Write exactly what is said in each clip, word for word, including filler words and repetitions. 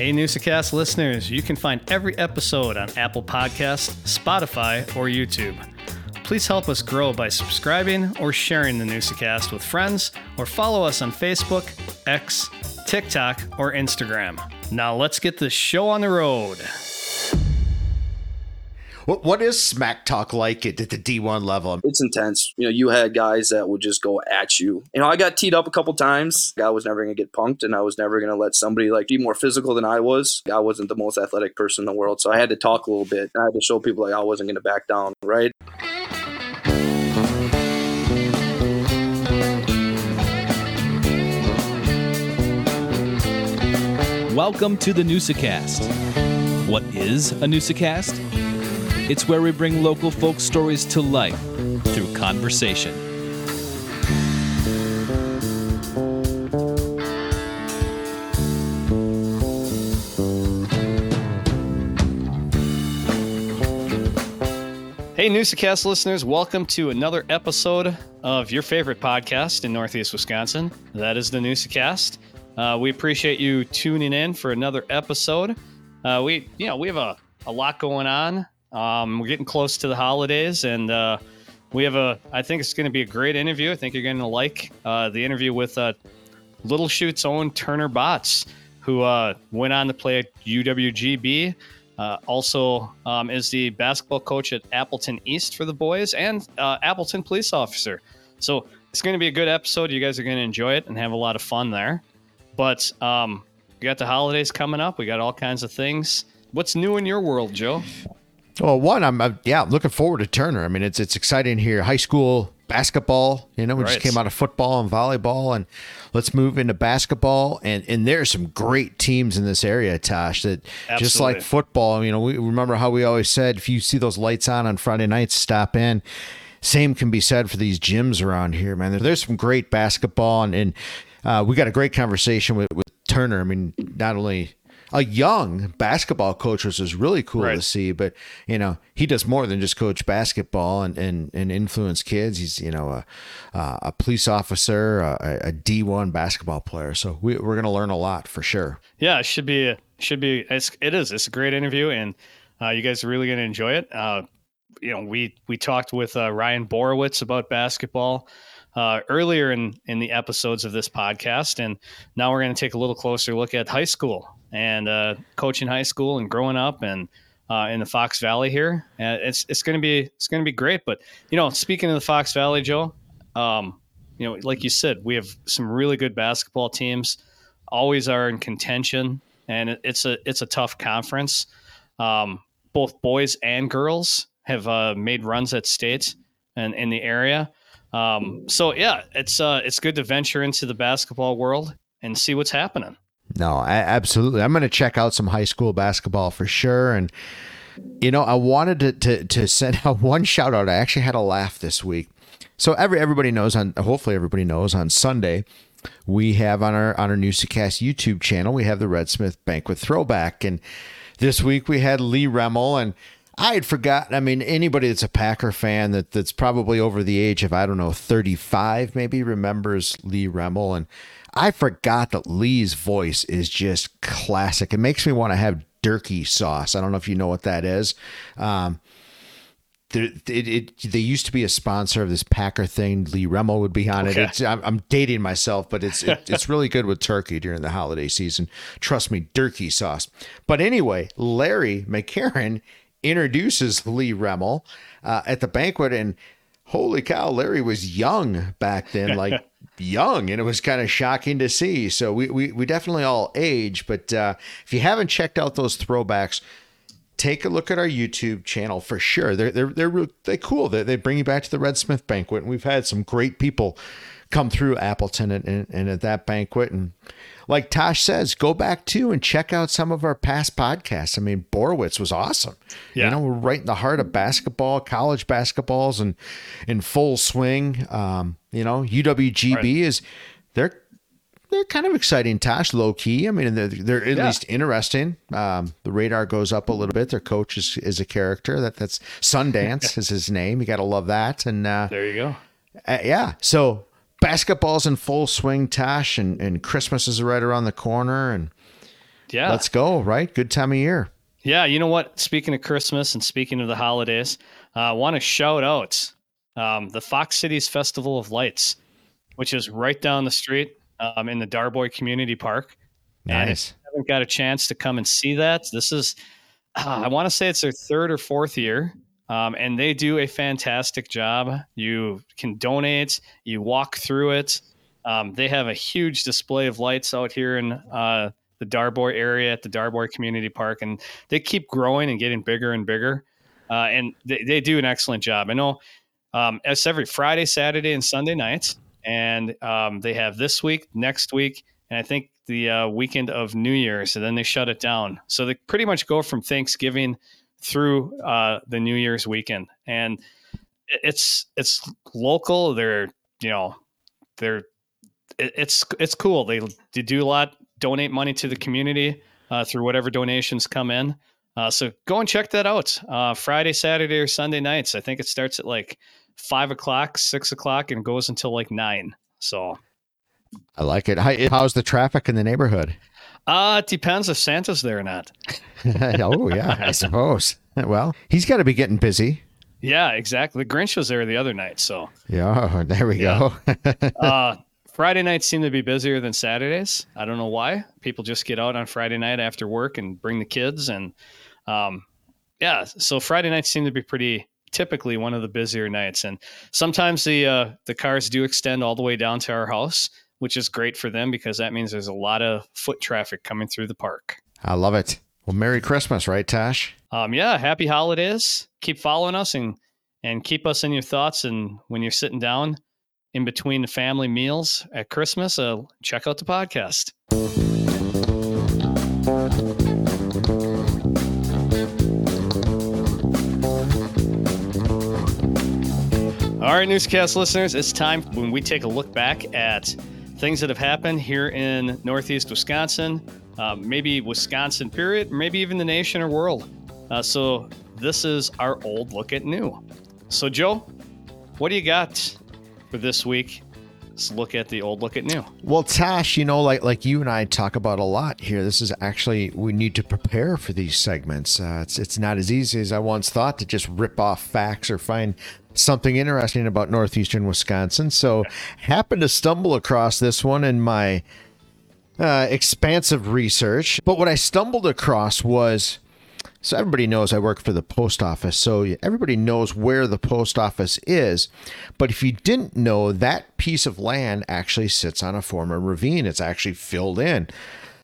Hey NoosaCast listeners, you can find every episode on Apple Podcasts, Spotify, or YouTube. Please help us grow by subscribing or sharing the NoosaCast with friends, or follow us on Facebook, X, TikTok, or Instagram. Now let's get this show on the road. What What is smack talk like at the D one level? It's intense. You know, you had guys that would just go at you. You know, I got teed up a couple times. I was never going to get punked, and I was never going to let somebody like be more physical than I was. I wasn't the most athletic person in the world, so I had to talk a little bit. I had to show people like I wasn't going to back down, right? Welcome to the NoosaCast. What is a NoosaCast? It's where we bring local folk stories to life through conversation. Hey, NoosaCast listeners, welcome to another episode of your favorite podcast in Northeast Wisconsin. That is the NoosaCast. Uh, we appreciate you tuning in for another episode. Uh, we, you know, we have a, a lot going on. Um, we're getting close to the holidays, and uh, we have a, I think it's going to be a great interview. I think you're going to like uh, the interview with uh, Little Chute's own Turner Botz, who uh, went on to play at U W G B, uh, also um, is the basketball coach at Appleton East for the boys, and uh, Appleton police officer. So it's going to be a good episode. You guys are going to enjoy it and have a lot of fun there. But um, we got the holidays coming up. We got all kinds of things. What's new in your world, Joe? Well, one, I'm, I'm yeah, looking forward to Turner. I mean, it's it's exciting here. High school basketball, you know, we right. just came out of football and volleyball, and let's move into basketball. And and there are some great teams in this area, Tosh, that Absolutely. Just like football, you know, we remember how we always said, if you see those lights on on Friday nights, stop in. Same can be said for these gyms around here, man. There, there's some great basketball, and, and uh, we got a great conversation with, with Turner. I mean, not only a young basketball coach, which is really cool right. to see, but you know, he does more than just coach basketball and, and, and influence kids. He's, you know, a, a police officer, a, a D one basketball player. So we, we're going to learn a lot for sure. Yeah, it should be, it should be, it's, it is, it's a great interview, and uh, you guys are really going to enjoy it. Uh, you know, we, we talked with uh, Ryan Borowitz about basketball uh, earlier in, in the episodes of this podcast. And now we're going to take a little closer look at high school and uh, coaching high school and growing up and uh, in the Fox Valley here. And it's it's going to be it's going to be great. But, you know, speaking of the Fox Valley, Joe, um, you know, like you said, we have some really good basketball teams, always are in contention. And it, it's a it's a tough conference. Um, both boys and girls have uh, made runs at state and in the area. Um, so, yeah, it's uh, it's good to venture into the basketball world and see what's happening. No, I, absolutely. I'm going to check out some high school basketball for sure. And, you know, I wanted to, to, to send out one shout out. I actually had a laugh this week. So every everybody knows on, hopefully everybody knows on Sunday, we have on our, on our NoosaCast YouTube channel, we have the Red Smith Banquet Throwback. And this week we had Lee Remmel, and I had forgotten. I mean, anybody that's a Packer fan that that's probably over the age of, I don't know, thirty-five maybe remembers Lee Remmel. And I forgot that Lee's voice is just classic. It makes me want to have jerky sauce. I don't know if you know what that is. Um, there, it, it, they used to be a sponsor of this Packer thing. Lee Remmel would be on okay. it. It's, I'm, I'm dating myself, but it's it, it's really good with turkey during the holiday season. Trust me, jerky sauce. But anyway, Larry McCarron introduces Lee Remmel uh, at the banquet, and holy cow, Larry was young back then, like young, and it was kind of shocking to see. So we we, we definitely all age, but uh, if you haven't checked out those throwbacks, take a look at our YouTube channel for sure. They're they're they're really, they're cool. They they bring you back to the Red Smith Banquet, and we've had some great people come through Appleton and, and, and at that banquet. And like Tosh says, go back to and check out some of our past podcasts. I mean, Borowitz was awesome. Yeah. You know, we're right in the heart of basketball, college basketball's and in full swing. Um, you know, U W G B right. is they're they're kind of exciting, Tosh, low key. I mean, they're they're at yeah. least interesting. Um, the radar goes up a little bit. Their coach is, is a character. That that's Sundance is his name. You gotta love that. And uh, there you go. Uh, yeah. So basketball's in full swing, Tosh, and, and Christmas is right around the corner, and Yeah. Let's go, right? Good time of year. Yeah. You know what? Speaking of Christmas and speaking of the holidays, uh, I want to shout out um, the Fox Cities Festival of Lights, which is right down the street um, in the Darboy Community Park. Nice. I haven't got a chance to come and see that. This is, uh, I want to say it's their third or fourth year. Um, and they do a fantastic job. You can donate, you walk through it. Um, they have a huge display of lights out here in uh, the Darboy area at the Darboy Community Park, and they keep growing and getting bigger and bigger. Uh, and they, they do an excellent job. I know um, it's every Friday, Saturday, and Sunday nights. And um, they have this week, next week, and I think the uh, weekend of New Year's, and then they shut it down. So they pretty much go from Thanksgiving through uh, the New Year's weekend, and it's it's local. They're you know they're it's it's cool. They, they do a lot, donate money to the community uh, through whatever donations come in. Uh, so go and check that out. Uh, Friday, Saturday, or Sunday nights. I think it starts at like five o'clock, six o'clock, and goes until like nine. So I like it. How's the traffic in the neighborhood? Uh, it depends if Santa's there or not. Oh, yeah, I suppose. Well, he's got to be getting busy. Yeah, exactly. The Grinch was there the other night, so. Yeah, there we yeah. go. uh, Friday nights seem to be busier than Saturdays. I don't know why. People just get out on Friday night after work and bring the kids. And, um, yeah, so Friday nights seem to be pretty typically one of the busier nights. And sometimes the uh, the cars do extend all the way down to our house, which is great for them because that means there's a lot of foot traffic coming through the park. I love it. Well, Merry Christmas, right, Tosh? Um, yeah, happy holidays. Keep following us and, and keep us in your thoughts. And when you're sitting down in between the family meals at Christmas, uh, check out the podcast. All right, NoosaCast listeners, it's time when we take a look back at things that have happened here in Northeast Wisconsin, uh, maybe Wisconsin period, maybe even the nation or world. Uh, so this is our old look at new. So Joe, what do you got for this week? Let's look at the old look at new. Well, Tash, you know, like like you and I talk about a lot here. This is actually, we need to prepare for these segments. Uh, it's it's not as easy as I once thought to just rip off facts or find something interesting about northeastern Wisconsin. So happened to stumble across this one in my uh, expansive research. But what I stumbled across was, so everybody knows I work for the post office. So everybody knows where the post office is. But if you didn't know, that piece of land actually sits on a former ravine. It's actually filled in.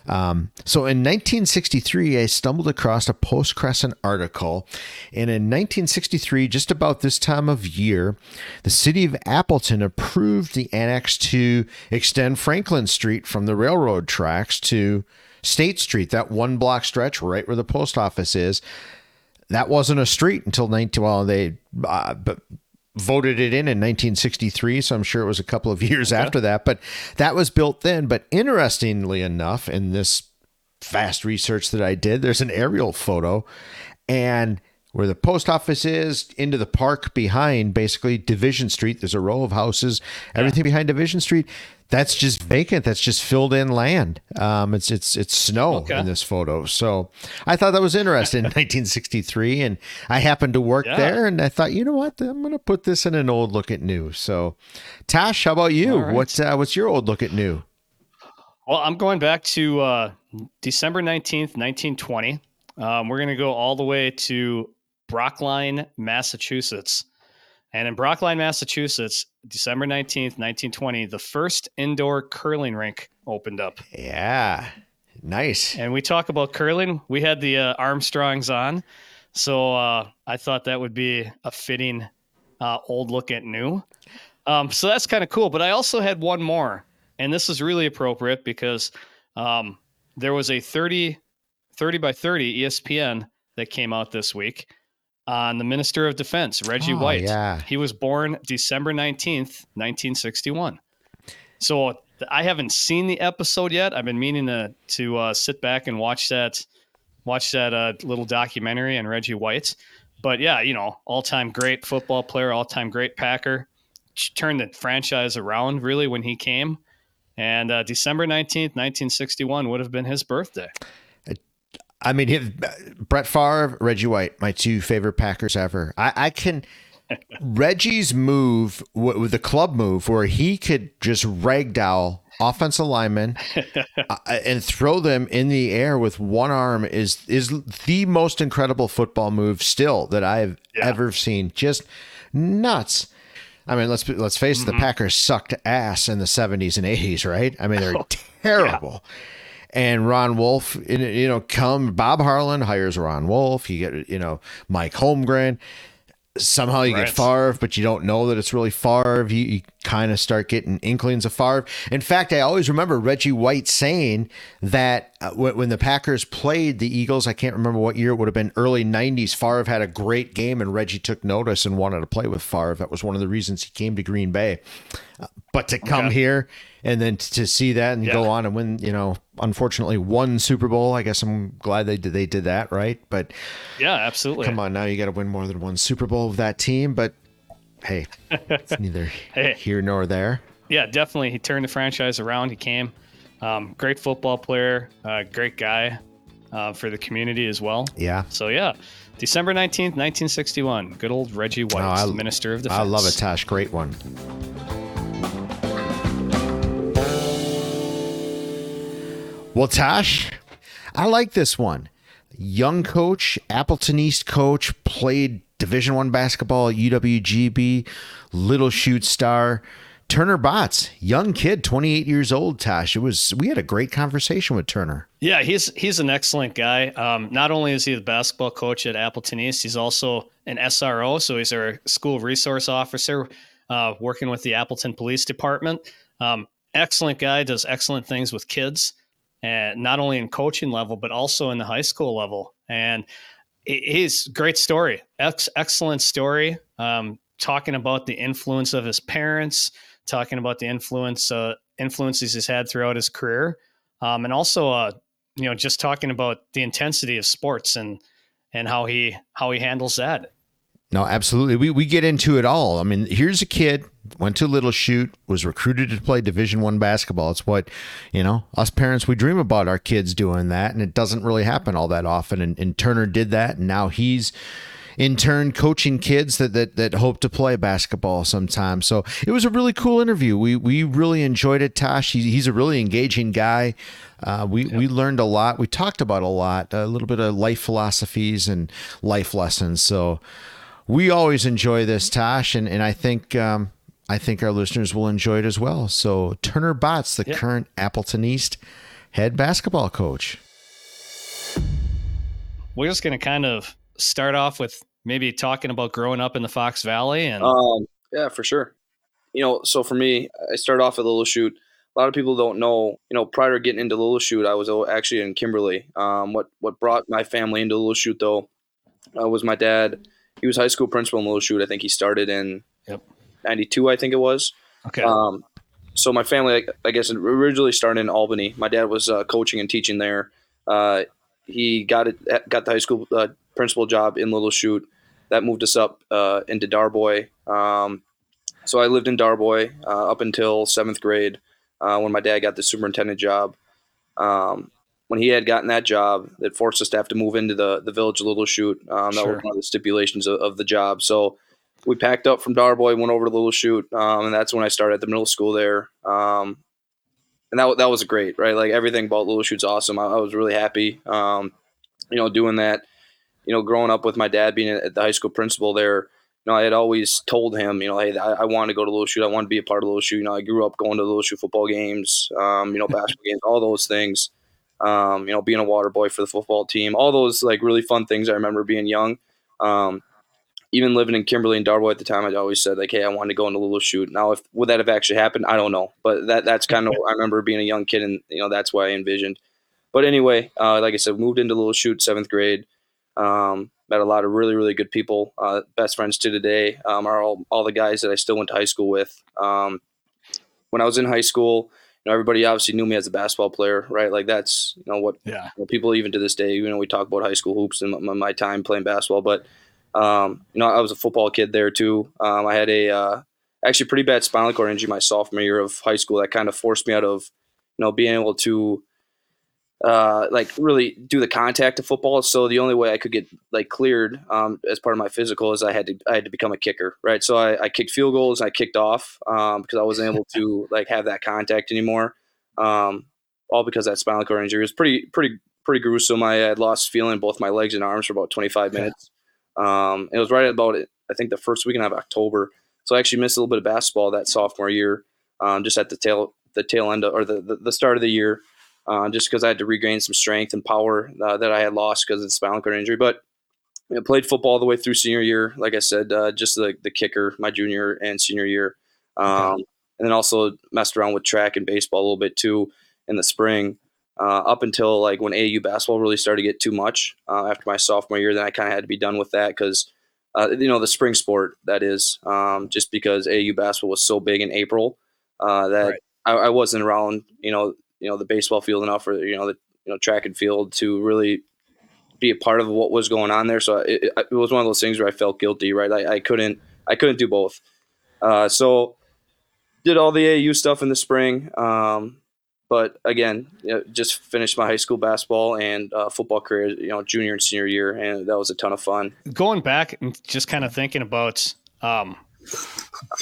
Um, so in nineteen sixty-three, I stumbled across a Post-Crescent article, and in nineteen sixty-three, just about this time of year, the city of Appleton approved the annex to extend Franklin Street from the railroad tracks to State Street, that one block stretch right where the post office is. That wasn't a street until nineteen well, they uh, but voted it in in nineteen sixty-three, so I'm sure it was a couple of years okay. after that, but that was built then. But interestingly enough, in this fast research that I did, there's an aerial photo, and where the post office is, into the park behind, basically Division Street, there's a row of houses, everything yeah. behind Division Street, that's just vacant, that's just filled in land. Um, it's it's it's snow okay. in this photo. So I thought that was interesting in nineteen sixty-three, and I happened to work yeah. there, and I thought, you know what, I'm going to put this in an old look at new. So Tash, how about you? Right. What's uh, what's your old look at new? Well, I'm going back to uh, December nineteenth, nineteen twenty. Um, we're going to go all the way to Brockline, Massachusetts. And in Brockline, Massachusetts, December nineteenth, nineteen twenty, the first indoor curling rink opened up. Yeah, nice. And we talk about curling. We had the uh, Armstrongs on. So uh, I thought that would be a fitting uh, old look at new. Um, so that's kind of cool. But I also had one more. And this is really appropriate because um, there was a thirty by thirty E S P N that came out this week on the Minister of Defense, Reggie oh, White. Yeah. He was born December nineteenth, nineteen sixty-one. So I haven't seen the episode yet. I've been meaning to, to uh, sit back and watch that, watch that uh, little documentary on Reggie White. But yeah, you know, all-time great football player, all-time great Packer. Turned the franchise around really when he came. And uh, December nineteenth, nineteen sixty-one would have been his birthday. I mean, if, Brett Favre, Reggie White, my two favorite Packers ever. I, I can – Reggie's move, w- the club move, where he could just ragdoll offensive linemen uh, and throw them in the air with one arm is is the most incredible football move still that I've yeah. ever seen. Just nuts. I mean, let's let's face mm-hmm. it, the Packers sucked ass in the seventies and eighties, right? I mean, they're oh, terrible. Yeah. And Ron Wolf, you know, come Bob Harlan hires Ron Wolf. You get, you know, Mike Holmgren. Somehow you Rats. get Favre, but you don't know that it's really Favre. You, you kind of start getting inklings of Favre. In fact, I always remember Reggie White saying that when the Packers played the Eagles, I can't remember what year it would have been, early nineties, Favre had a great game and Reggie took notice and wanted to play with Favre. That was one of the reasons he came to Green Bay. But to come okay. here and then to see that and yeah. go on and win, you know, unfortunately one Super Bowl. I guess I'm glad they did, they did that, right? But yeah, absolutely. Come on now, you got to win more than one Super Bowl with that team. But hey, it's neither hey. here nor there. Yeah, definitely. He turned the franchise around. He came. Um, great football player, uh, great guy uh, for the community as well. Yeah. So, yeah. December nineteenth, nineteen sixty-one. Good old Reggie White, oh, I, Minister of Defense. I love it, Tosh. Great one. Well, Tosh, I like this one. Young coach, Appleton East coach, played Division One basketball at U W G B, Little Chute star. Turner Botz, young kid, twenty-eight years old, Tosh. It was we had a great conversation with Turner. Yeah, he's he's an excellent guy. Um, not only is he the basketball coach at Appleton East, he's also an S R O, so he's our school resource officer uh, working with the Appleton Police Department. Um, excellent guy, does excellent things with kids, and not only in coaching level, but also in the high school level. And he's great story, Ex- excellent story, um, talking about the influence of his parents, talking about the influence, uh, influences he's had throughout his career. Um, and also, uh, you know, just talking about the intensity of sports and, and how he, how he handles that. No, absolutely. We, we get into it all. I mean, here's a kid, went to Little Chute, was recruited to play Division One basketball. It's what, you know, us parents, we dream about our kids doing that. And it doesn't really happen all that often. And, and Turner did that. And now he's, in turn, coaching kids that, that that hope to play basketball sometime. So it was a really cool interview. We we really enjoyed it, Tosh. He, he's a really engaging guy. Uh, we, yeah. we learned a lot. We talked about a lot, a little bit of life philosophies and life lessons. So we always enjoy this, Tosh, and, and I think um, I think our listeners will enjoy it as well. So Turner Botz, the yeah. current Appleton East head basketball coach. We're just going to kind of start off with maybe talking about growing up in the Fox Valley. And um, yeah, for sure. You know, so for me, I started off at Little Chute. A lot of people don't know, you know, prior to getting into Little Chute, I was actually in Kimberly. Um, what, what brought my family into Little Chute, though, uh, was my dad. He was high school principal in Little Chute. I think he started in yep. ninety-two, I think it was. Okay. Um, so my family, I guess, originally started in Albany. My dad was uh, coaching and teaching there. Uh, he got it, got the high school uh, principal job in Little Chute. That moved us up uh, into Darboy. Um, so I lived in Darboy uh, up until seventh grade uh, when my dad got the superintendent job. Um, when he had gotten that job, it forced us to have to move into the, the village of Little Chute. Um, that sure. was one of the stipulations of, of the job. So we packed up from Darboy, went over to Little Chute, um, and that's when I started at the middle school there. Um, and that that was great, right? Like everything about Little Chute's awesome. I, I was really happy, um, you know, doing that. You know, growing up with my dad being at the high school principal there, you know, I had always told him, you know, hey, I, I want to go to Little Chute. I want to be a part of Little Chute. You know, I grew up going to Little Chute football games, um, you know, basketball games, all those things. Um, you know, being a water boy for the football team, all those like really fun things. I remember being young, um, even living in Kimberly and Darboy at the time. I always said like, hey, I wanted to go into Little Chute. Now, if would that have actually happened? I don't know, but that that's kind of I remember being a young kid, and you know that's what I envisioned. But anyway, uh, like I said, moved into Little Chute seventh grade. Um, met a lot of really, really good people. Uh, best friends to today um, are all, all the guys that I still went to high school with. Um, when I was in high school, you know, everybody obviously knew me as a basketball player, right? Like that's, you know, what yeah. you know, people even to this day, you know, we talk about high school hoops and my, my time playing basketball, but um, you know, I was a football kid there too. Um, I had a uh, actually pretty bad spinal cord injury my sophomore year of high school that kind of forced me out of, you know, being able to uh, like really do the contact of football. So the only way I could get like cleared um, as part of my physical is I had to I had to become a kicker, right? So I, I kicked field goals, I kicked off um, because I wasn't able to like have that contact anymore. Um, all because of that spinal cord injury. It was pretty pretty pretty gruesome. I had lost feeling in both my legs and arms for about twenty-five minutes. Yeah. Um, it was right about I think the first weekend of October. So I actually missed a little bit of basketball that sophomore year, um, just at the tail the tail end of, or the, the, the start of the year, uh, just because I had to regain some strength and power uh, that I had lost because of the spinal cord injury. But I played football all the way through senior year. Like I said, uh, just the, the kicker my junior and senior year. Um, okay. And then also messed around with track and baseball a little bit too in the spring, uh, up until like when A A U basketball really started to get too much uh, after my sophomore year. Then I kind of had to be done with that because – Uh, you know, the spring sport, that is, um, just because A A U basketball was so big in April uh, that right. I, I wasn't around, you know, you know the baseball field enough or, you know, the you know track and field to really be a part of what was going on there. So it, it was one of those things where I felt guilty, right? I, I couldn't I couldn't do both. Uh, so did all the A A U stuff in the spring. Um, but, again, you know, just finished my high school basketball and uh, football career, you know, junior and senior year, and that was a ton of fun. Going back and just kind of thinking about um,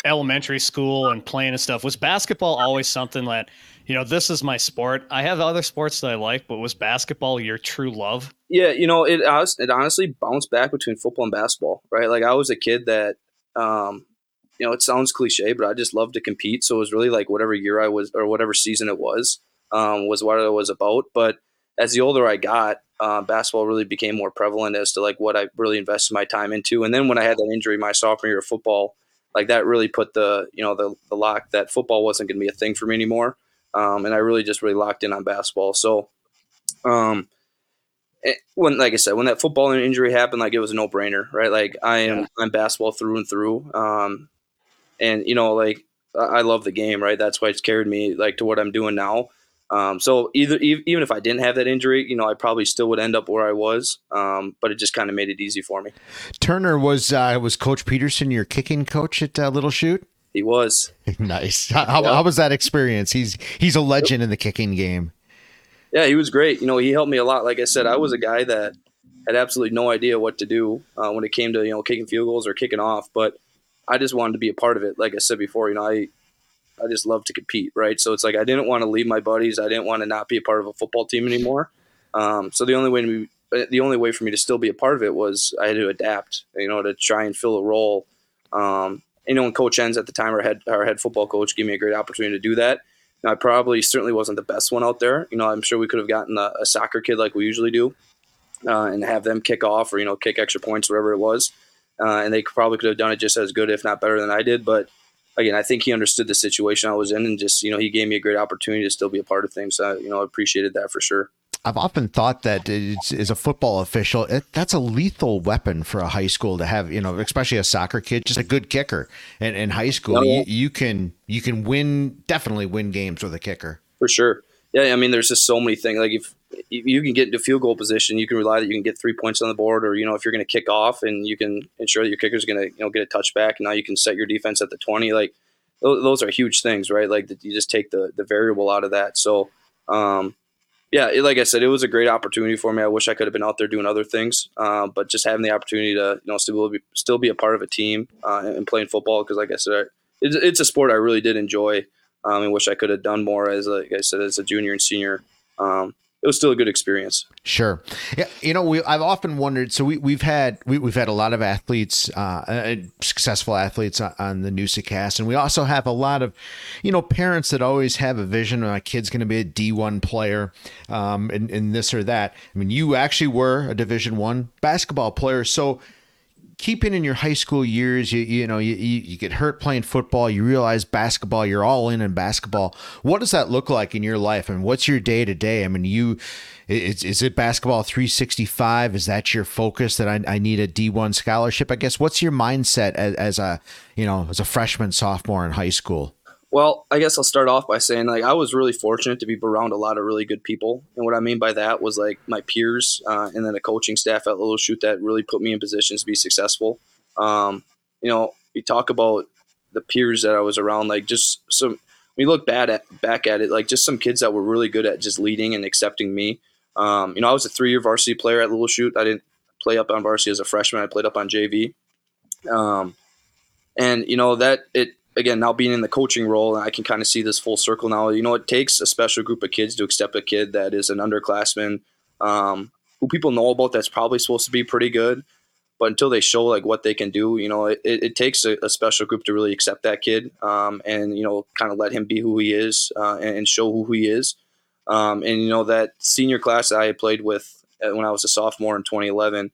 elementary school and playing and stuff, was basketball always something that, you know, this is my sport? I have other sports that I like, but was basketball your true love? Yeah, you know, it, it honestly bounced back between football and basketball, right? Like I was a kid that um, – you know, it sounds cliche, but I just love to compete. So it was really like whatever year I was or whatever season it was, um, was what I was about. But as the older I got, uh, basketball really became more prevalent as to like what I really invested my time into. And then when I had that injury my sophomore year of football, like that really put the, you know, the, the lock that football wasn't going to be a thing for me anymore. Um, and I really just really locked in on basketball. So um, it, when, like I said, when that football injury happened, like it was a no brainer, right? Like I am, yeah. I'm basketball through and through. Um, And, you know, like I love the game, right? That's why it's carried me like to what I'm doing now. Um, so either even if I didn't have that injury, you know, I probably still would end up where I was. Um, but it just kind of made it easy for me. Turner was uh, was Coach Peterson your kicking coach at uh, Little Chute? He was. Nice. How, yeah. how was that experience? He's he's a legend in the kicking game. Yeah, he was great. You know, he helped me a lot. Like I said, I was a guy that had absolutely no idea what to do uh, when it came to, you know, kicking field goals or kicking off, but I just wanted to be a part of it. Like I said before, you know, I I just love to compete, right? So it's like I didn't want to leave my buddies. I didn't want to not be a part of a football team anymore. Um, so the only way to be, the only way for me to still be a part of it was I had to adapt, you know, to try and fill a role. Um, you know, and Coach Enns at the time, our head our head football coach, gave me a great opportunity to do that. Now, I probably certainly wasn't the best one out there. You know, I'm sure we could have gotten a, a soccer kid like we usually do uh, and have them kick off or, you know, kick extra points, whatever it was. Uh, and they probably could have done it just as good, if not better than I did. But again, I think he understood the situation I was in and just, you know, he gave me a great opportunity to still be a part of things. So, you know, I appreciated that for sure. I've often thought that it's, as a football official, it, that's a lethal weapon for a high school to have, you know, especially a soccer kid, just a good kicker. And in high school, yeah, yeah. You, you can, you can win, definitely win games with a kicker. For sure. Yeah. I mean, there's just so many things. Like if you can get into field goal position, you can rely that you can get three points on the board, or, you know, if you're going to kick off and you can ensure that your kicker is going to, you know, get a touchback, and now you can set your defense at the twenty. Like those, those are huge things, right? Like you just take the, the variable out of that. So, um, yeah, it, like I said, it was a great opportunity for me. I wish I could have been out there doing other things, uh, but just having the opportunity to, you know, still be, still be a part of a team uh, and playing football. Cause like I said, it's, it's a sport I really did enjoy um, and wish I could have done more as, like I said, as a junior and senior. Um, It was still a good experience. Sure. Yeah, you know, we, I've often wondered, so we, we've had we, we've had a lot of athletes, uh, successful athletes on, on the NoosaCast, and we also have a lot of, you know, parents that always have a vision, my kid's going to be a D one player um, and, and this or that. I mean, you actually were a Division I basketball player, so keeping in your high school years, you you know, you, you, you get hurt playing football, you realize basketball, you're all in in basketball. What does that look like in your life? I mean, what's your day to day? I mean, you, is, is it basketball three sixty-five? Is that your focus that I, I need a D one scholarship? I guess what's your mindset as, as a, you know, as a freshman, sophomore in high school? Well, I guess I'll start off by saying, like, I was really fortunate to be around a lot of really good people. And what I mean by that was, like, my peers uh, and then the coaching staff at Little Chute that really put me in positions to be successful. Um, you know, you talk about the peers that I was around, like, just some we look bad at, back at it, like just some kids that were really good at just leading and accepting me. Um, you know, I was a three-year varsity player at Little Chute. I didn't play up on varsity as a freshman. I played up on J V. Um, and, you know, that it again, now being in the coaching role, I can kind of see this full circle now. You know, it takes a special group of kids to accept a kid that is an underclassman um, who people know about that's probably supposed to be pretty good. But until they show like what they can do, you know, it, it takes a, a special group to really accept that kid um, and, you know, kind of let him be who he is uh, and, and show who he is. Um, and, you know, that senior class that I played with when I was a sophomore in twenty eleven,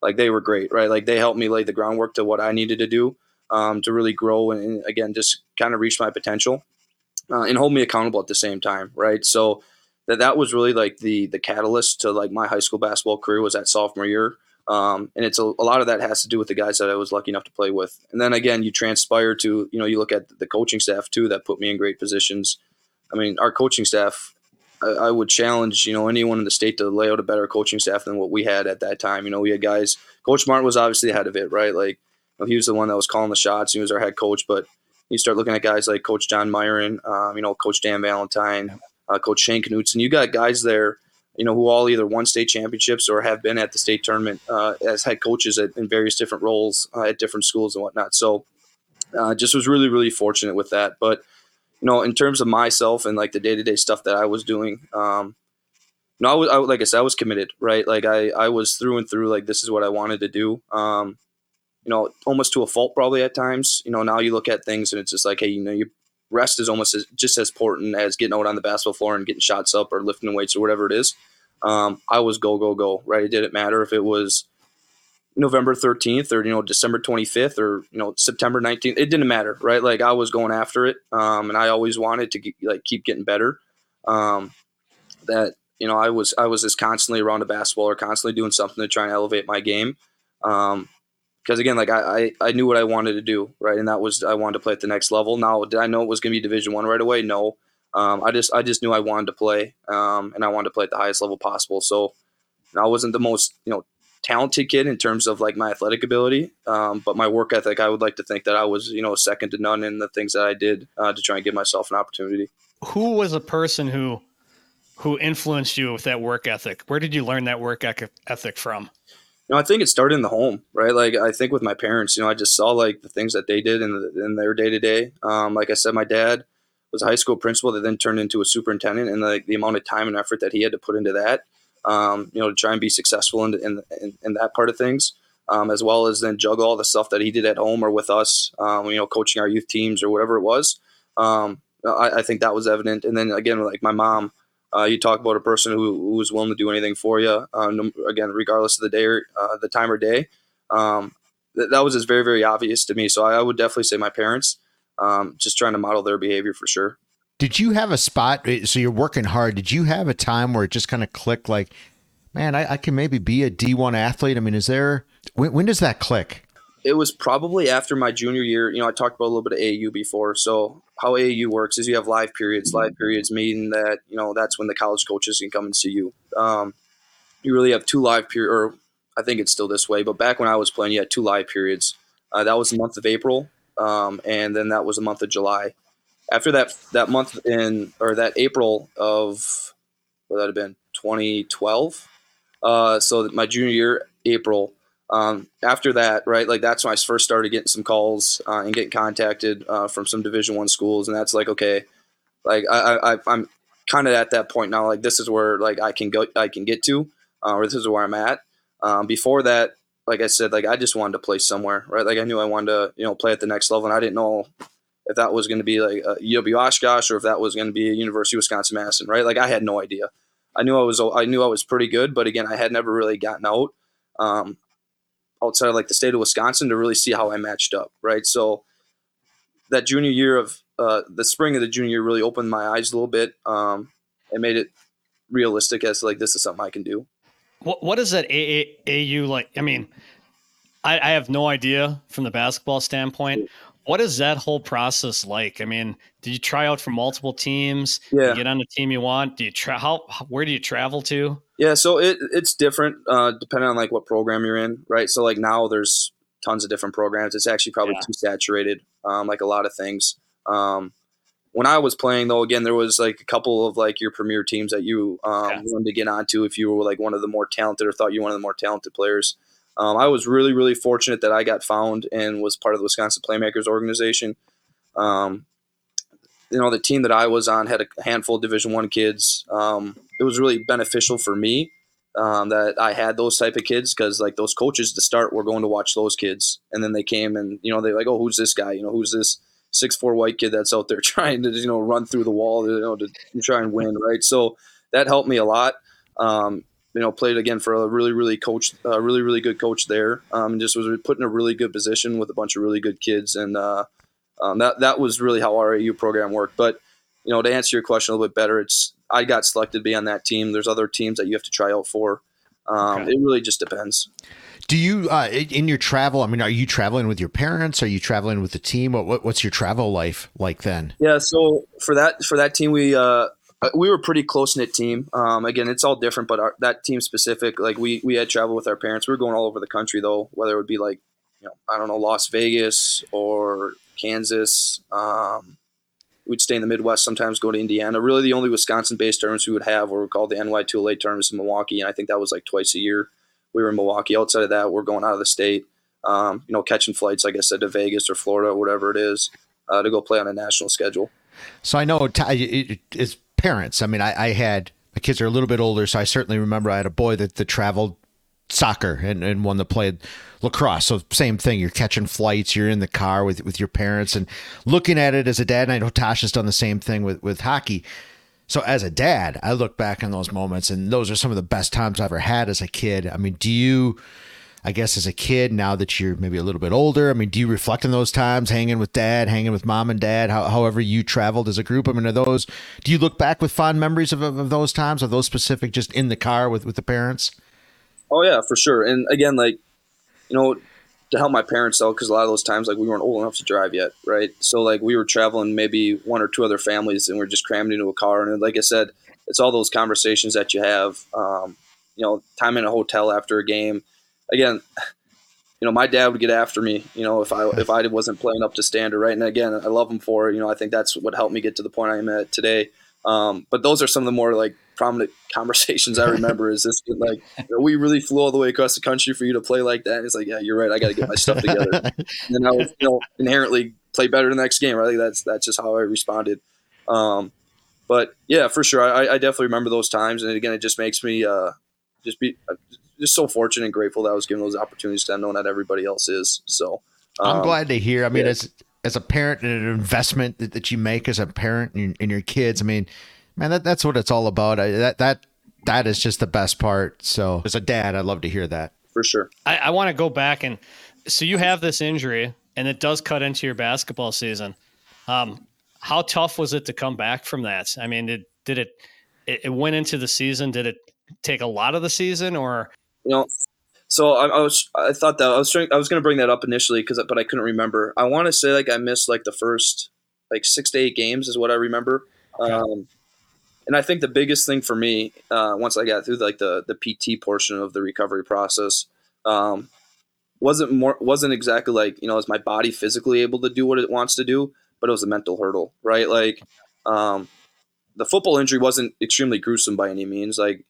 like they were great, right? Like they helped me lay the groundwork to what I needed to do um, to really grow and, and, again, just kind of reach my potential uh, and hold me accountable at the same time, right? So that that was really like the the catalyst to like my high school basketball career was that sophomore year. Um, and it's a, a lot of that has to do with the guys that I was lucky enough to play with. And then again, you transpire to, you know, you look at the coaching staff too, that put me in great positions. I mean, our coaching staff, I, I would challenge, you know, anyone in the state to lay out a better coaching staff than what we had at that time. You know, we had guys, Coach Martin was obviously the head of it, right? Like, you know, he was the one that was calling the shots. He was our head coach, but you start looking at guys like Coach John Myron, um, you know, Coach Dan Valentine, uh, Coach Shane Knutson, you got guys there, you know, who all either won state championships or have been at the state tournament uh, as head coaches at, in various different roles uh, at different schools and whatnot. So uh, just was really, really fortunate with that. But, you know, in terms of myself and like the day-to-day stuff that I was doing, um, you know, I was, I, like I said, I was committed, right? Like I, I was through and through, like this is what I wanted to do, um, you know, almost to a fault probably at times. You know, now you look at things and it's just like, hey, you know, you rest is almost as, just as important as getting out on the basketball floor and getting shots up or lifting weights or whatever it is. Um, I was go, go, go, right? It didn't matter if it was November thirteenth or, you know, December twenty-fifth or, you know, September nineteenth. It didn't matter, right? Like I was going after it. Um, and I always wanted to get, like keep getting better. Um, that, you know, I was, I was just constantly around a basketball or constantly doing something to try and elevate my game. Um, Because, again, like I, I, I knew what I wanted to do, right? And that was I wanted to play at the next level. Now, did I know it was going to be Division I right away? No. Um, I just I just knew I wanted to play, um, and I wanted to play at the highest level possible. So I wasn't the most, you know, talented kid in terms of, like, my athletic ability, um, but my work ethic, I would like to think that I was, you know, second to none in the things that I did uh, to try and give myself an opportunity. Who was a person who who influenced you with that work ethic? Where did you learn that work ethic from? You know, I think it started in the home, right? Like I think with my parents, you know, I just saw like the things that they did in, the, in their day to day. Like I said, my dad was a high school principal that then turned into a superintendent, and like the amount of time and effort that he had to put into that, um, you know, to try and be successful in in, in, in that part of things, um, as well as then juggle all the stuff that he did at home or with us, um, you know, coaching our youth teams or whatever it was. Um, I, I think that was evident. And then again, like my mom. Uh, you talk about a person who, who is willing to do anything for you, uh, no, again, regardless of the day or uh, the time or day. Um, th- that was just very, very obvious to me. So I, I would definitely say my parents, um, just trying to model their behavior for sure. Did you have a spot? So you're working hard. Did you have a time where it just kind of clicked like, man, I, I can maybe be a D one athlete? I mean, is there when, when does that click? It was probably after my junior year. You know, I talked about a little bit of A A U before. So how A A U works is you have live periods. Live periods mean that, you know, that's when the college coaches can come and see you. Um, you really have two live periods, or I think it's still this way, but back when I was playing, you had two live periods. Uh, that was the month of April, um, and then that was the month of July. After that that month in or that April of, what would that have been, twenty twelve? Uh, so my junior year, April, Um, after that, right, like that's when I first started getting some calls uh, and getting contacted uh, from some Division I schools, and that's like, okay, like I, I, I'm kind of at that point now. Like this is where like I can go, I can get to, uh, or this is where I'm at. Um, before that, like I said, like I just wanted to play somewhere, right? Like I knew I wanted to, you know, play at the next level, and I didn't know if that was going to be like a U W Oshkosh or if that was going to be a University of Wisconsin-Madison, right? Like I had no idea. I knew I was, I knew I was pretty good, but again, I had never really gotten out. Um, outside of like the state of Wisconsin to really see how I matched up. Right. So that junior year of uh, the spring of the junior year really opened my eyes a little bit. Um, and made it realistic as to, like, this is something I can do. What, what is that A A U like? I mean, I, I have no idea from the basketball standpoint. What is that whole process like? I mean, do you try out for multiple teams? Yeah. Do you get on the team you want? Do you tra- how, where do you travel to? Yeah, so it it's different uh, depending on like what program you're in, right? So like now there's tons of different programs. It's actually probably yeah. too saturated, um, like a lot of things. Um, when I was playing, though, again, there was like a couple of like your premier teams that you um, yeah. wanted to get onto if you were like one of the more talented or thought you were one of the more talented players. Um, I was really, really fortunate that I got found and was part of the Wisconsin Playmakers organization. Um, you know, the team that I was on had a handful of Division I kids. Um, it was really beneficial for me um, that I had those type of kids, because like those coaches to start were going to watch those kids. And then they came and, you know, they're like, oh, who's this guy? You know, who's this six foot four white kid that's out there trying to, you know, run through the wall, you know, to try and win, right? So that helped me a lot. Um, you know, played again for a really, really coach, a really, really good coach there. Um, and just was put in a really good position with a bunch of really good kids. And uh, um, that, that was really how our A A U program worked. But, you know, to answer your question a little bit better, it's, I got selected to be on that team. There's other teams that you have to try out for. Um, okay. It really just depends. Do you, uh, in your travel, I mean, are you traveling with your parents? Are you traveling with the team? What, what's your travel life like then? Yeah. So for that, for that team, we, uh, we were a pretty close knit team. Um, again, it's all different, but our, that team specific, like we, we had travel with our parents. We were going all over the country though, whether it would be like, you know, I don't know, Las Vegas or Kansas. Um, we'd stay in the Midwest, sometimes go to Indiana. Really the only Wisconsin based tournaments we would have were called the N Y two L A tournaments in Milwaukee. And I think that was like twice a year. We were in Milwaukee. Outside of that, we're going out of the state, um, you know, catching flights, like I said, to Vegas or Florida or whatever it is, uh, to go play on a national schedule. So I know t- it's parents. I mean, I, I had – my kids are a little bit older, so I certainly remember I had a boy that, that traveled soccer and, and one that played lacrosse. So same thing. You're catching flights. You're in the car with, with your parents and looking at it as a dad. And I know Tosh has done the same thing with, with hockey. So as a dad, I look back on those moments, and those are some of the best times I've ever had as a kid. I mean, do you, I guess as a kid, now that you're maybe a little bit older, I mean, do you reflect on those times, hanging with dad, hanging with mom and dad, how, however you traveled as a group? I mean, are those, do you look back with fond memories of, of those times? Are those specific just in the car with, with the parents? Oh, yeah, for sure. And again, like, you know, to help my parents out, because a lot of those times, like, we weren't old enough to drive yet, right? So like we were traveling maybe one or two other families, and we we're just crammed into a car. And like I said, it's all those conversations that you have, um, you know, time in a hotel after a game. Again, you know, my dad would get after me, you know, if I if I wasn't playing up to standard, right? And again, I love him for it. You know, I think that's what helped me get to the point I am at today. Um, but those are some of the more like prominent conversations I remember is this like, you know, we really flew all the way across the country for you to play like that. And it's like, yeah, you're right. I got to get my stuff together. And then I would, you know, inherently play better the next game. Right? Like that's, that's just how I responded. Um, but yeah, for sure. I, I definitely remember those times. And again, it just makes me uh, just be just so fortunate and grateful that I was given those opportunities that I know not everybody else is. So um, I'm glad to hear. I mean, yeah. it's, as a parent and an investment that, that you make as a parent and, and your kids, I mean, man, that, that's what it's all about. I, that, that, that is just the best part. So as a dad, I'd love to hear that for sure. I, I want to go back. And so you have this injury and it does cut into your basketball season. Um, how tough was it to come back from that? I mean, did, did it, it, it went into the season. Did it take a lot of the season or, you know, So I, I was, I thought that I was, trying, I was going to bring that up initially, because, but I couldn't remember. I want to say like I missed like the first like six to eight games is what I remember. Okay. Um, and I think the biggest thing for me, uh, once I got through like the the P T portion of the recovery process, um, wasn't more wasn't exactly like, you know, is my body physically able to do what it wants to do, but it was a mental hurdle, right? Like um, the football injury wasn't extremely gruesome by any means, like.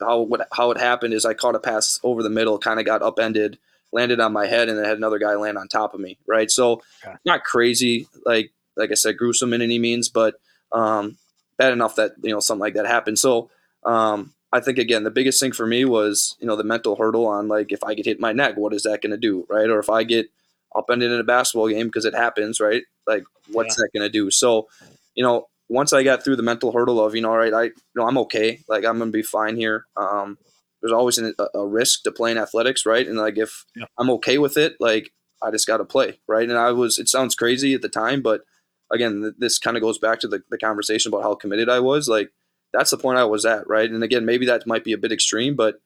How what how it happened is I caught a pass over the middle, kind of got upended, landed on my head, and then had another guy land on top of me. Right, so okay. Not crazy, like like I said, gruesome in any means, but um, bad enough that you know something like that happened. So um, I think again, the biggest thing for me was you know the mental hurdle on like if I get hit in my neck, what is that going to do, right? Or if I get upended in a basketball game because it happens, right? Like what's yeah. that going to do? So you know. Once I got through the mental hurdle of, you know, all right, I, you know, I'm okay. Like I'm going to be fine here. Um, there's always an, a risk to playing athletics. Right. And like, if yeah. I'm okay with it, like I just got to play. Right. And I was, it sounds crazy at the time, but again, th- this kind of goes back to the, the conversation about how committed I was. Like that's the point I was at. Right. And again, maybe that might be a bit extreme, but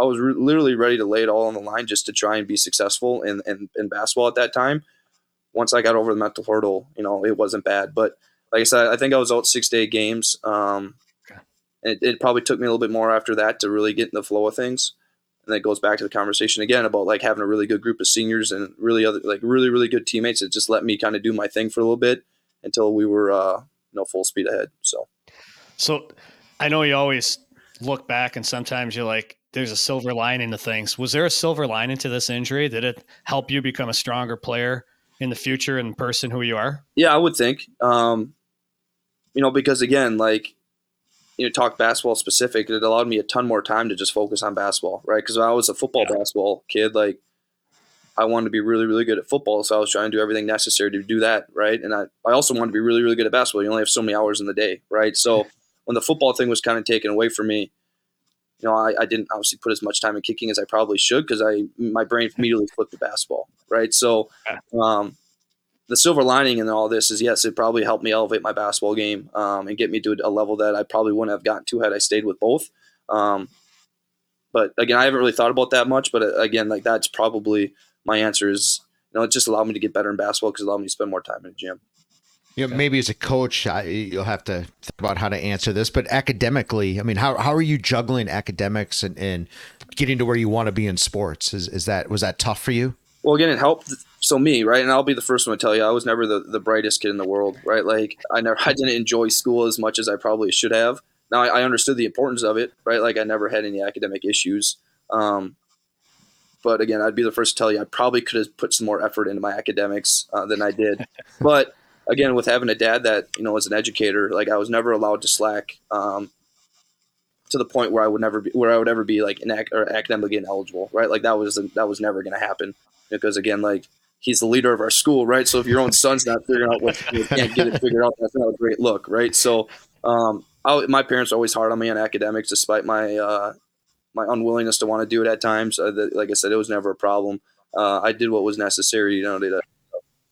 I was re- literally ready to lay it all on the line just to try and be successful in, in, in basketball at that time. Once I got over the mental hurdle, you know, it wasn't bad, but like I said, I think I was out six to eight games. Um, okay. it, it probably took me a little bit more after that to really get in the flow of things. And that goes back to the conversation again about like having a really good group of seniors and really other like really, really good teammates that just let me kind of do my thing for a little bit until we were, uh, you know, full speed ahead. So, so I know you always look back and sometimes you're like, there's a silver lining to things. Was there a silver lining to this injury? Did it help you become a stronger player in the future and person who you are? Yeah, I would think, um, you know, because again, like, you know, talk basketball specific, it allowed me a ton more time to just focus on basketball, right? Because I was a football yeah. basketball kid, like I wanted to be really, really good at football. So I was trying to do everything necessary to do that, right? And I, I also wanted to be really, really good at basketball. You only have so many hours in the day, right? So when the football thing was kind of taken away from me, you know, I, I didn't obviously put as much time in kicking as I probably should because I my brain immediately flipped to basketball, right? So um, the silver lining in all this is, yes, it probably helped me elevate my basketball game um, and get me to a level that I probably wouldn't have gotten to had I stayed with both. Um, but, again, I haven't really thought about that much. But, again, like that's probably my answer is, you know, it just allowed me to get better in basketball because it allowed me to spend more time in the gym. You know, maybe as a coach, I, you'll have to think about how to answer this, but academically, I mean, how, how are you juggling academics and, and getting to where you want to be in sports? Is is that, was that tough for you? Well, again, it helped. So me, right. And I'll be the first one to tell you, I was never the, the brightest kid in the world, right? Like I never, I didn't enjoy school as much as I probably should have. Now I, I understood the importance of it, right? Like I never had any academic issues. Um, but again, I'd be the first to tell you, I probably could have put some more effort into my academics uh, than I did. But again, with having a dad that, you know, as an educator, like I was never allowed to slack um, to the point where I would never be, where I would ever be like inac- or academically ineligible, right? Like that was, that was never going to happen because again, like he's the leader of our school, right? So if your own son's not figuring out what you can't get it figured out, that's not a great look, right? So um, I, my parents are always hard on me on academics, despite my, uh, my unwillingness to want to do it at times. Uh, the, like I said, it was never a problem. Uh, I did what was necessary, you know, to, to